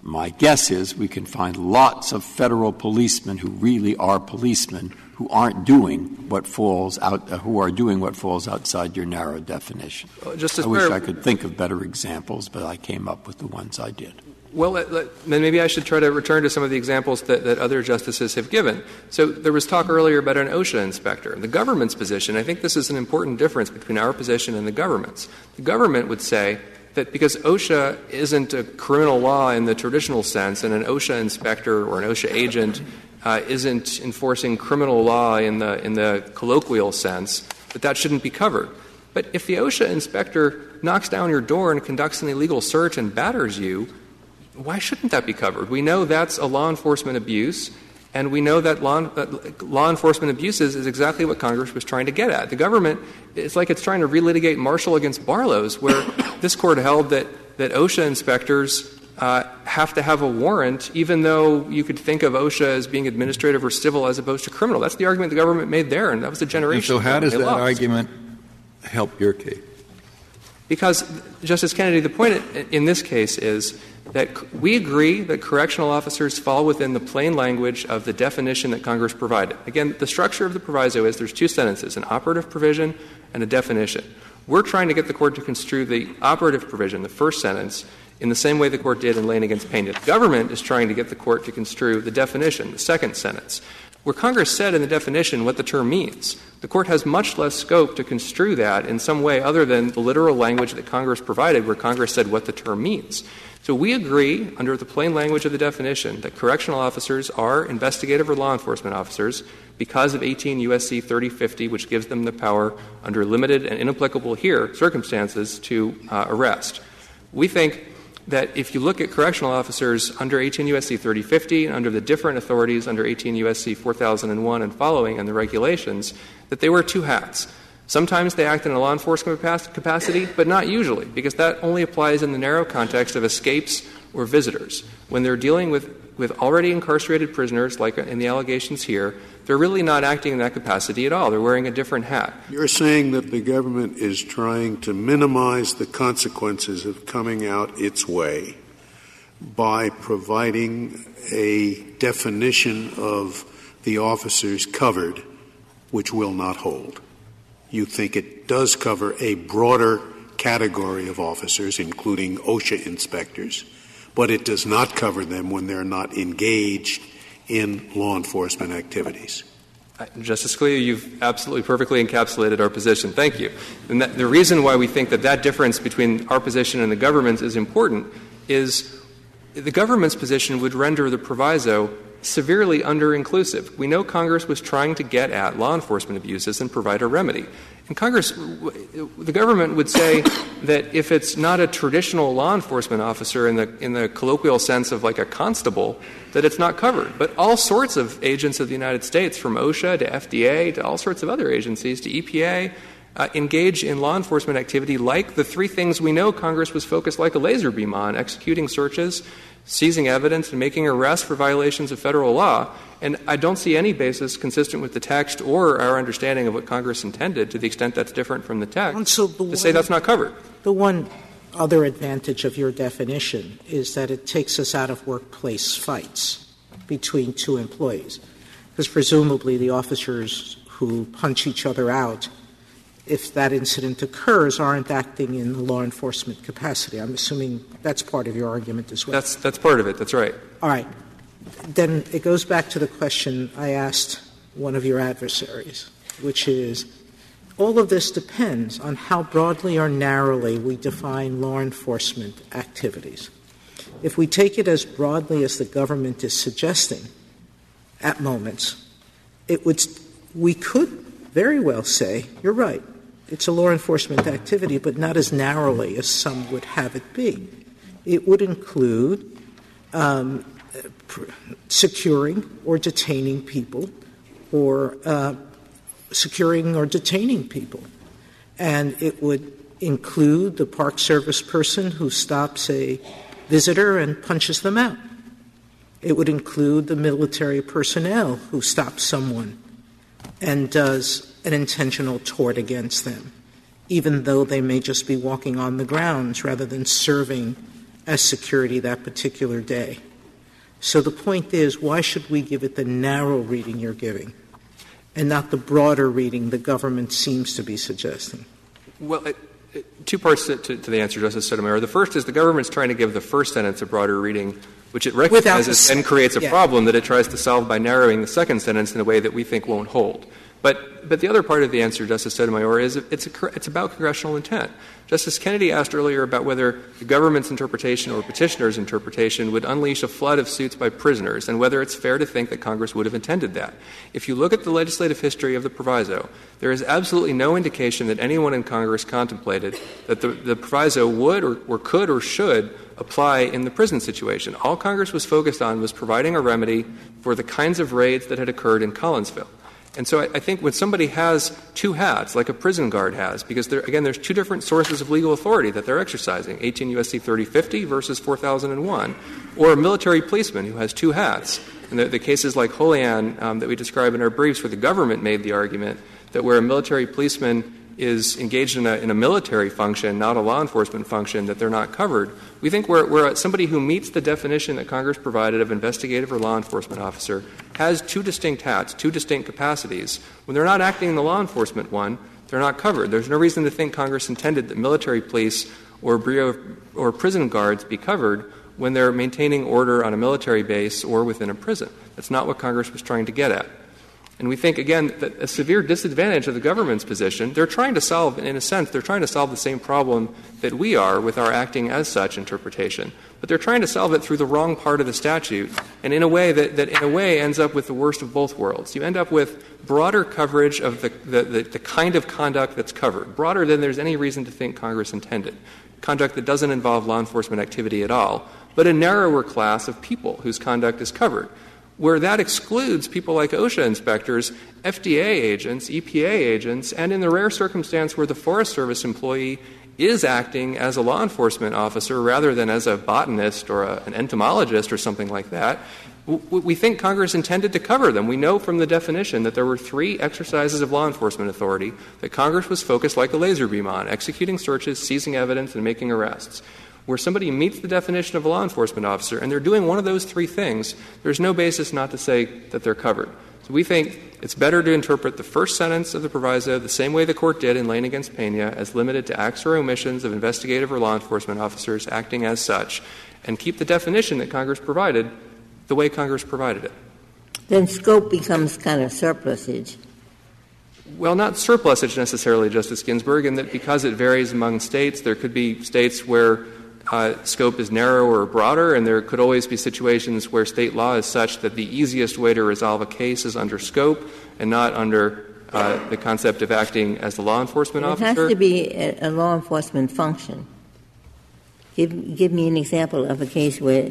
my guess is we can find lots of federal policemen who really are policemen who aren't doing what falls out uh, who are doing what falls outside your narrow definition. Uh, Justice I wish Mayor, I could think of better examples, but I came up with the ones I did. Well, uh, then maybe I should try to return to some of the examples that, that other justices have given. So there was talk earlier about an OSHA inspector. The government's position — I think this is an important difference between our position and the government's. The government would say that because OSHA isn't a criminal law in the traditional sense, and an OSHA inspector or an OSHA agent uh, isn't enforcing criminal law in the in the colloquial sense, that that shouldn't be covered. But if the OSHA inspector knocks down your door and conducts an illegal search and batters you, why shouldn't that be covered? We know that's a law enforcement abuse. And we know that law, uh, law enforcement abuses is exactly what Congress was trying to get at. The government, it's like it's trying to relitigate Marshall against Barlow's, where this Court held that, that OSHA inspectors uh, have to have a warrant, even though you could think of OSHA as being administrative or civil as opposed to criminal. That's the argument the government made there, and that was a generation ago. So how does that lost. argument help your case? Because, Justice Kennedy, the point in this case is that we agree that correctional officers fall within the plain language of the definition that Congress provided. Again, the structure of the proviso is there's two sentences, an operative provision and a definition. We're trying to get the Court to construe the operative provision, the first sentence, in the same way the Court did in Lane against Pena. The government is trying to get the Court to construe the definition, the second sentence, where Congress said in the definition what the term means. The Court has much less scope to construe that in some way other than the literal language that Congress provided, where Congress said what the term means. So we agree, under the plain language of the definition, that correctional officers are investigative or law enforcement officers because of eighteen U S C thirty fifty, which gives them the power under limited and inapplicable here circumstances to uh, arrest. We think that if you look at correctional officers under eighteen U S C thirty fifty and under the different authorities under eighteen U S C four thousand one and following and the regulations, that they wear two hats. Sometimes they act in a law enforcement capacity, but not usually, because that only applies in the narrow context of escapes or visitors. When they're dealing with, with already incarcerated prisoners, like in the allegations here, they're really not acting in that capacity at all. They're wearing a different hat. You're saying that the government is trying to minimize the consequences of coming out its way by providing a definition of the officers covered which will not hold. You think it does cover a broader category of officers, including OSHA inspectors, but it does not cover them when they're not engaged in law enforcement activities. Justice Scalia, you've absolutely perfectly encapsulated our position. Thank you. And that, the reason why we think that that difference between our position and the government's is important is the government's position would render the proviso severely under-inclusive. We know Congress was trying to get at law enforcement abuses and provide a remedy. And Congress, w- the government would say that if it's not a traditional law enforcement officer in the in the colloquial sense of like a constable, that it's not covered. But all sorts of agents of the United States, from OSHA to F D A to all sorts of other agencies, to E P A, uh, engage in law enforcement activity like the three things we know Congress was focused like a laser beam on: executing searches, seizing evidence, and making arrests for violations of federal law. And I don't see any basis consistent with the text or our understanding of what Congress intended, to the extent that's different from the text, so the to one, say that's not covered. The one other advantage of your definition is that it takes us out of workplace fights between two employees, because presumably the officers who punch each other out, if that incident occurs, aren't acting in the law enforcement capacity. I'm assuming that's part of your argument as well. That's, that's part of it. That's right. All right. Then it goes back to the question I asked one of your adversaries, which is all of this depends on how broadly or narrowly we define law enforcement activities. If we take it as broadly as the government is suggesting at moments, it would we could very well say, you're right, it's a law enforcement activity, but not as narrowly as some would have it be. It would include um, securing or detaining people, or uh, securing or detaining people. And it would include the Park Service person who stops a visitor and punches them out. It would include the military personnel who stops someone and does an intentional tort against them, even though they may just be walking on the grounds rather than serving as security that particular day. So the point is, why should we give it the narrow reading you're giving and not the broader reading the government seems to be suggesting? Well, it, it, two parts to, to, to the answer, Justice Sotomayor. The first is the government's trying to give the first sentence a broader reading, which it recognizes the, and creates a yeah. problem that it tries to solve by narrowing the second sentence in a way that we think won't hold. But but the other part of the answer, Justice Sotomayor, is it's a, it's about congressional intent. Justice Kennedy asked earlier about whether the government's interpretation or petitioner's interpretation would unleash a flood of suits by prisoners, and whether it's fair to think that Congress would have intended that. If you look at the legislative history of the proviso, there is absolutely no indication that anyone in Congress contemplated that the, the proviso would or, or could or should apply in the prison situation. All Congress was focused on was providing a remedy for the kinds of raids that had occurred in Collinsville. And so I, I think when somebody has two hats, like a prison guard has, because, there, again, there's two different sources of legal authority that they're exercising, eighteen U S C thirty fifty versus four thousand one, or a military policeman who has two hats. And the, the cases like Holian um, that we describe in our briefs, where the government made the argument that where a military policeman is engaged in a, in a military function, not a law enforcement function, that they're not covered. We think where, where somebody who meets the definition that Congress provided of investigative or law enforcement officer has two distinct hats, two distinct capacities. When they're not acting in the law enforcement one, they're not covered. There's no reason to think Congress intended that military police or bureau or prison guards be covered when they're maintaining order on a military base or within a prison. That's not what Congress was trying to get at. And we think, again, that a severe disadvantage of the government's position, they're trying to solve, in a sense, they're trying to solve the same problem that we are with our acting as such interpretation. But they're trying to solve it through the wrong part of the statute, and in a way that, that in a way, ends up with the worst of both worlds. You end up with broader coverage of the, the, the, the kind of conduct that's covered, broader than there's any reason to think Congress intended, conduct that doesn't involve law enforcement activity at all, but a narrower class of people whose conduct is covered. Where that excludes people like OSHA inspectors, F D A agents, E P A agents, and in the rare circumstance where the Forest Service employee is acting as a law enforcement officer rather than as a botanist or a, an entomologist or something like that, w- we think Congress intended to cover them. We know from the definition that there were three exercises of law enforcement authority that Congress was focused like a laser beam on: executing searches, seizing evidence, and making arrests. Where somebody meets the definition of a law enforcement officer and they're doing one of those three things, there's no basis not to say that they're covered. So we think it's better to interpret the first sentence of the proviso the same way the Court did in Lane against Pena, as limited to acts or omissions of investigative or law enforcement officers acting as such, and keep the definition that Congress provided the way Congress provided it. Then scope becomes kind of surplusage. Well, not surplusage necessarily, Justice Ginsburg, in that because it varies among states, there could be states where uh, scope is narrower or broader, and there could always be situations where state law is such that the easiest way to resolve a case is under scope and not under uh, the concept of acting as the law enforcement officer. It has to be a, a law enforcement function. Give, give me an example of a case where,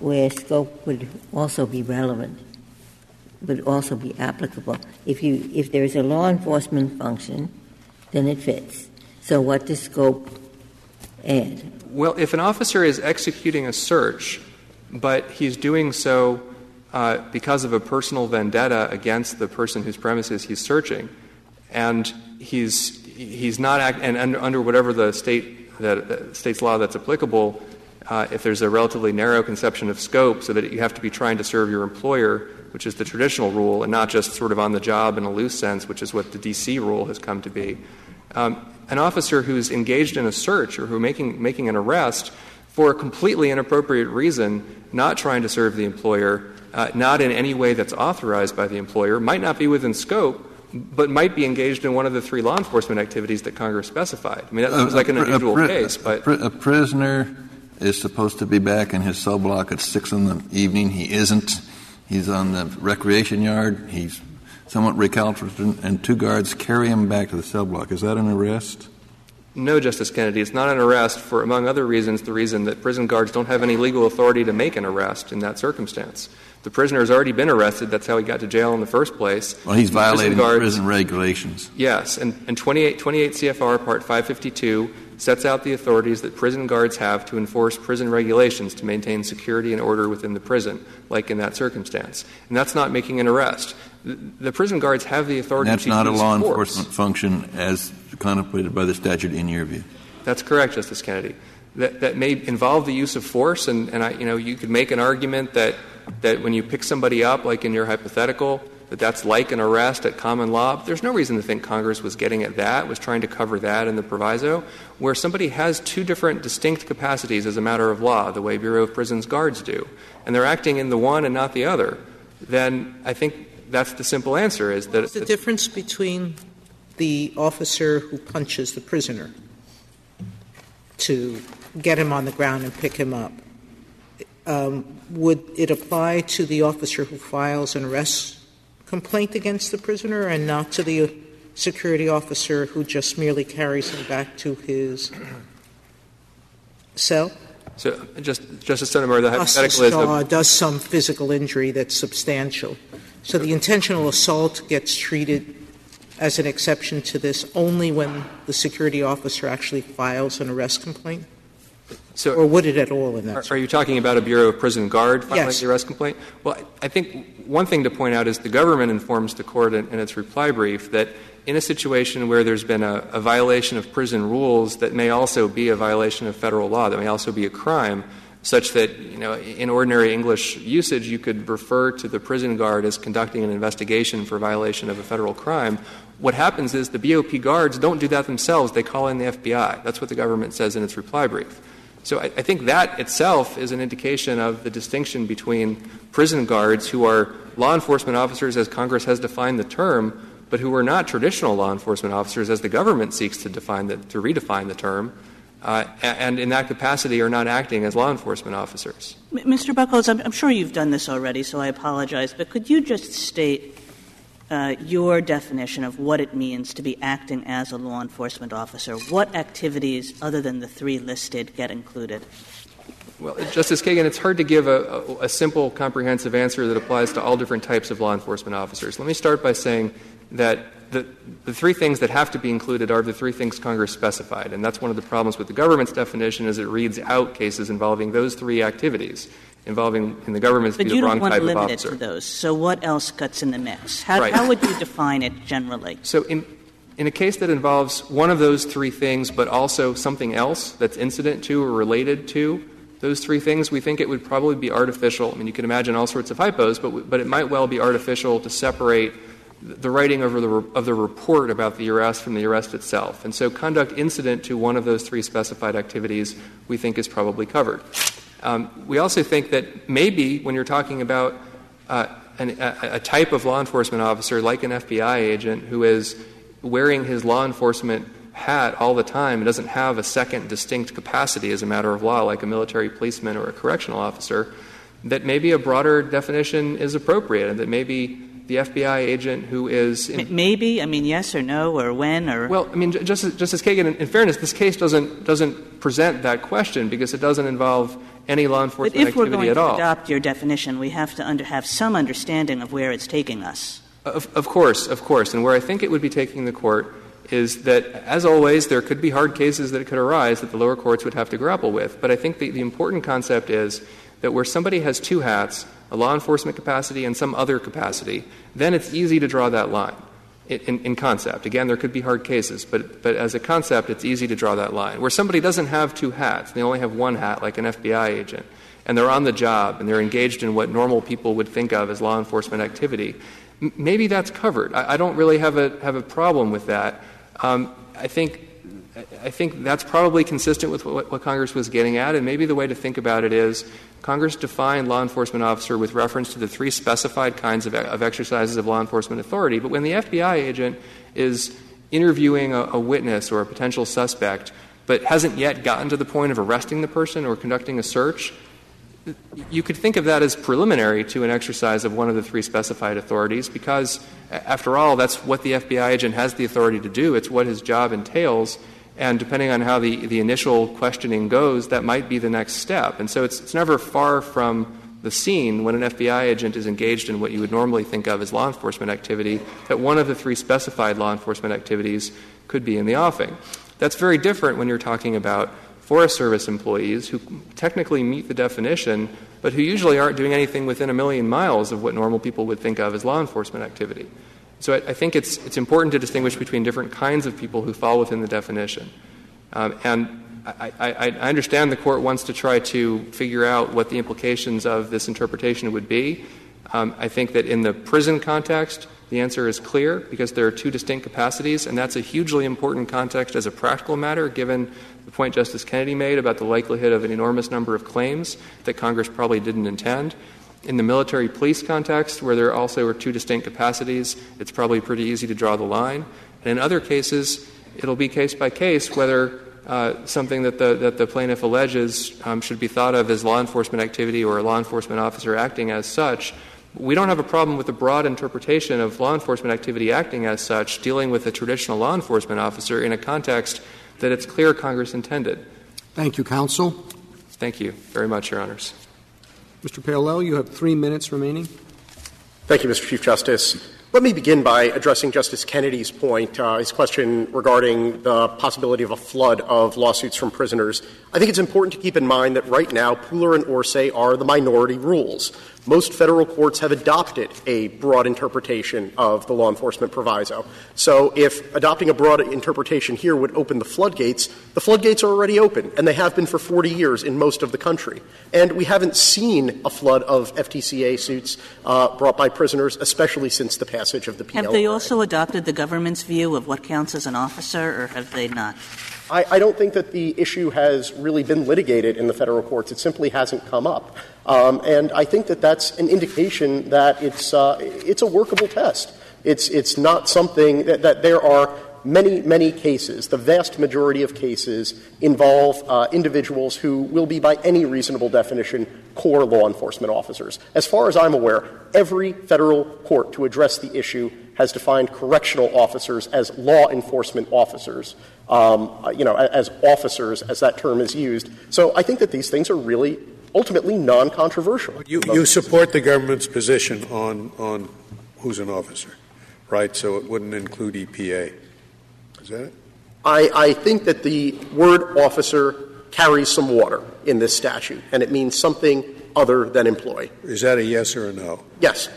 where scope would also be relevant, would also be applicable. If you if there is a law enforcement function, then it fits. So what does scope add? Well, if an officer is executing a search, but he's doing so uh, because of a personal vendetta against the person whose premises he's searching, and he's he's not act, and under, under whatever the state that uh, state's law that's applicable, uh, if there's a relatively narrow conception of scope, so that you have to be trying to serve your employer, which is the traditional rule, and not just sort of on the job in a loose sense, which is what the D C rule has come to be. Um, an officer who is engaged in a search or who making making an arrest for a completely inappropriate reason, not trying to serve the employer, uh, not in any way that's authorized by the employer, might not be within scope, but might be engaged in one of the three law enforcement activities that Congress specified. I mean, that sounds like an unusual pr- case, but a, pr- a prisoner is supposed to be back in his cell block at six in the evening. He isn't. He's on the recreation yard. He's somewhat recalcitrant, and two guards carry him back to the cell block. Is that an arrest? No, Justice Kennedy. It's not an arrest for, among other reasons, the reason that prison guards don't have any legal authority to make an arrest in that circumstance. The prisoner has already been arrested. That's how he got to jail in the first place. Well, he's violating prison, prison regulations. Yes, and, and twenty-eight, twenty-eight C F R Part five fifty-two sets out the authorities that prison guards have to enforce prison regulations to maintain security and order within the prison, like in that circumstance. And that's not making an arrest. The, the prison guards have the authority to use force. That's not a law enforcement function as contemplated by the statute, in your view. That's correct, Justice Kennedy. That, that may involve the use of force, and, and I, you know, you could make an argument that, that when you pick somebody up, like in your hypothetical, that that's like an arrest at common law. But there's no reason to think Congress was getting at that, was trying to cover that in the proviso, where somebody has two different distinct capacities as a matter of law, the way Bureau of Prisons guards do, and they're acting in the one and not the other. Then I think that's the simple answer. Is that What's the difference between the officer who punches the prisoner to get him on the ground and pick him up? Um, would it apply to the officer who files an arrest complaint against the prisoner and not to the security officer who just merely carries him back to his cell? So, just, Justice Sotomayor, the hypothetical is the does some physical injury that's substantial. So the intentional assault gets treated as an exception to this only when the security officer actually files an arrest complaint? So, or would it at all in that? Are, are you talking about a Bureau of Prison guard filing yes. the arrest complaint? Well, I think one thing to point out is the government informs the Court in, in its reply brief that in a situation where there's been a, a violation of prison rules that may also be a violation of federal law, that may also be a crime, such that, you know, in ordinary English usage you could refer to the prison guard as conducting an investigation for violation of a federal crime. What happens is the B O P guards don't do that themselves. They call in the F B I. That's what the government says in its reply brief. So I, I think that itself is an indication of the distinction between prison guards, who are law enforcement officers as Congress has defined the term, but who are not traditional law enforcement officers as the government seeks to define the, to redefine the term, uh, and in that capacity are not acting as law enforcement officers. M- Mister Buckles, I'm, I'm sure you've done this already, so I apologize, but could you just state Uh, your definition of what it means to be acting as a law enforcement officer? What activities other than the three listed get included? Well, Justice Kagan, it's hard to give a, a, a simple, comprehensive answer that applies to all different types of law enforcement officers. Let me start by saying that the, the three things that have to be included are the three things Congress specified, and that's one of the problems with the government's definition is it reads out cases involving those three activities. Involving in the government's view the wrong type of officer. But you don't want to limit it to those. So what else cuts in the mix? How, right. how would you define it generally? So in in a case that involves one of those three things, but also something else that's incident to or related to, those three things, we think it would probably be artificial. I mean, you can imagine all sorts of hypos, but, we, but it might well be artificial to separate the writing over the re- of the report about the arrest from the arrest itself. And so conduct incident to one of those three specified activities we think is probably covered. Um, we also think that maybe when you're talking about uh, an, a, a type of law enforcement officer like an F B I agent who is wearing his law enforcement hat all the time and doesn't have a second distinct capacity as a matter of law like a military policeman or a correctional officer, that maybe a broader definition is appropriate and that maybe the F B I agent who is in maybe I mean yes or no or when or well I mean Justice, Justice Kagan, in, in fairness, this case doesn't doesn't present that question because it doesn't involve any law enforcement activity at all. But if we're going to all. adopt your definition, we have to under, have some understanding of where it's taking us. Of, of course, of course, and where I think it would be taking the court is that, as always, there could be hard cases that could arise that the lower courts would have to grapple with. But I think the, the important concept is that where somebody has two hats, a law enforcement capacity and some other capacity, then it's easy to draw that line in, in, in concept. Again, there could be hard cases, but, but as a concept, it's easy to draw that line. Where somebody doesn't have two hats, they only have one hat, like an F B I agent, and they're on the job and they're engaged in what normal people would think of as law enforcement activity, m- maybe that's covered. I, I don't really have a, have a problem with that. Um, I think I think that's probably consistent with what, what Congress was getting at, and maybe the way to think about it is Congress defined law enforcement officer with reference to the three specified kinds of, of exercises of law enforcement authority. But when the F B I agent is interviewing a, a witness or a potential suspect but hasn't yet gotten to the point of arresting the person or conducting a search, you could think of that as preliminary to an exercise of one of the three specified authorities because, after all, that's what the F B I agent has the authority to do. It's what his job entails. And depending on how the, the initial questioning goes, that might be the next step. And so it's, it's never far from the scene when an F B I agent is engaged in what you would normally think of as law enforcement activity, that one of the three specified law enforcement activities could be in the offing. That's very different when you're talking about Forest Service employees who technically meet the definition, but who usually aren't doing anything within a million miles of what normal people would think of as law enforcement activity. So I, I think it's it's important to distinguish between different kinds of people who fall within the definition. Um, and I, I, I understand the Court wants to try to figure out what the implications of this interpretation would be. Um, I think that in the prison context, the answer is clear because there are two distinct capacities, and that's a hugely important context as a practical matter, given the point Justice Kennedy made about the likelihood of an enormous number of claims that Congress probably didn't intend. In the military police context, where there also are two distinct capacities, it's probably pretty easy to draw the line. And in other cases, it'll be case by case whether uh, something that the, that the plaintiff alleges um, should be thought of as law enforcement activity or a law enforcement officer acting as such. We don't have a problem with the broad interpretation of law enforcement activity acting as such, dealing with a traditional law enforcement officer in a context that it's clear Congress intended. Thank you, counsel. Thank you very much, Your Honors. Mister Parallel, you have three minutes remaining. Thank you, Mister Chief Justice. Let me begin by addressing Justice Kennedy's point, uh, his question regarding the possibility of a flood of lawsuits from prisoners. I think it's important to keep in mind that right now, Pooler and Orsay are the minority rules. Most federal courts have adopted a broad interpretation of the law enforcement proviso. So if adopting a broad interpretation here would open the floodgates, the floodgates are already open, and they have been for forty years in most of the country. And we haven't seen a flood of F T C A suits uh, brought by prisoners, especially since the past. Of the P L R A. Have they also adopted the government's view of what counts as an officer, or have they not? I, I don't think that the issue has really been litigated in the federal courts. It simply hasn't come up. Um, and I think that that's an indication that it's uh, it's a workable test. It's it's not something that, that there are many, many cases, the vast majority of cases involve uh, individuals who will be, by any reasonable definition, core law enforcement officers. As far as I'm aware, every federal court to address the issue has defined correctional officers as law enforcement officers, um, you know, as officers, as that term is used. So I think that these things are really ultimately non-controversial. You, you support the government's position on, on who's an officer, right? So it wouldn't include E P A. Is that it? I, I think that the word officer carries some water in this statute, and it means something other than employee. Is that a yes or a no? Yes.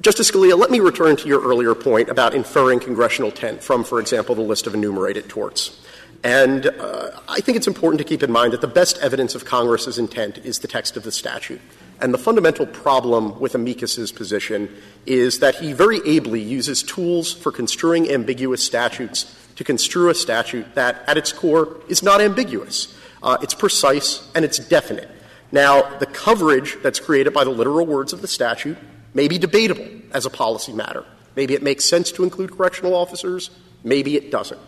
Justice Scalia, let me return to your earlier point about inferring congressional intent from, for example, the list of enumerated torts. And uh, I think it's important to keep in mind that the best evidence of Congress's intent is the text of the statute. And the fundamental problem with amicus's position is that he very ably uses tools for construing ambiguous statutes to construe a statute that, at its core, is not ambiguous. Uh, it's precise and it's definite. Now, the coverage that's created by the literal words of the statute may be debatable as a policy matter. Maybe it makes sense to include correctional officers. Maybe it doesn't.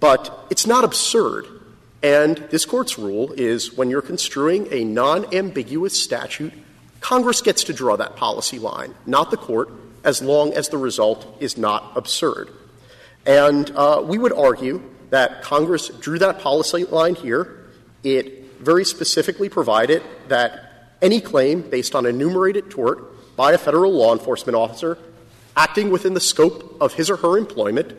But it's not absurd. And this Court's rule is when you're construing a non-ambiguous statute, Congress gets to draw that policy line, not the Court, as long as the result is not absurd. And uh, we would argue that Congress drew that policy line here. It very specifically provided that any claim based on enumerated tort by a federal law enforcement officer acting within the scope of his or her employment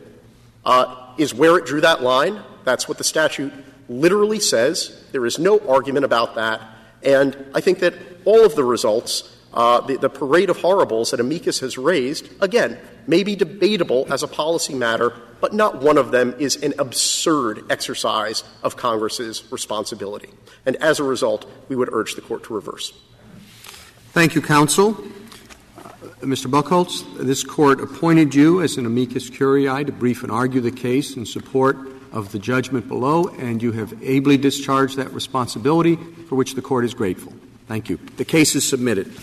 uh, is where it drew that line. That's what the statute literally says. There is no argument about that. And I think that all of the results, uh, the, the parade of horribles that amicus has raised, again, may be debatable as a policy matter, but not one of them is an absurd exercise of Congress's responsibility. And as a result, we would urge the Court to reverse. Thank you, counsel. Mister Buchholz, this Court appointed you as an amicus curiae to brief and argue the case in support of the judgment below, and you have ably discharged that responsibility, for which the Court is grateful. Thank you. The case is submitted.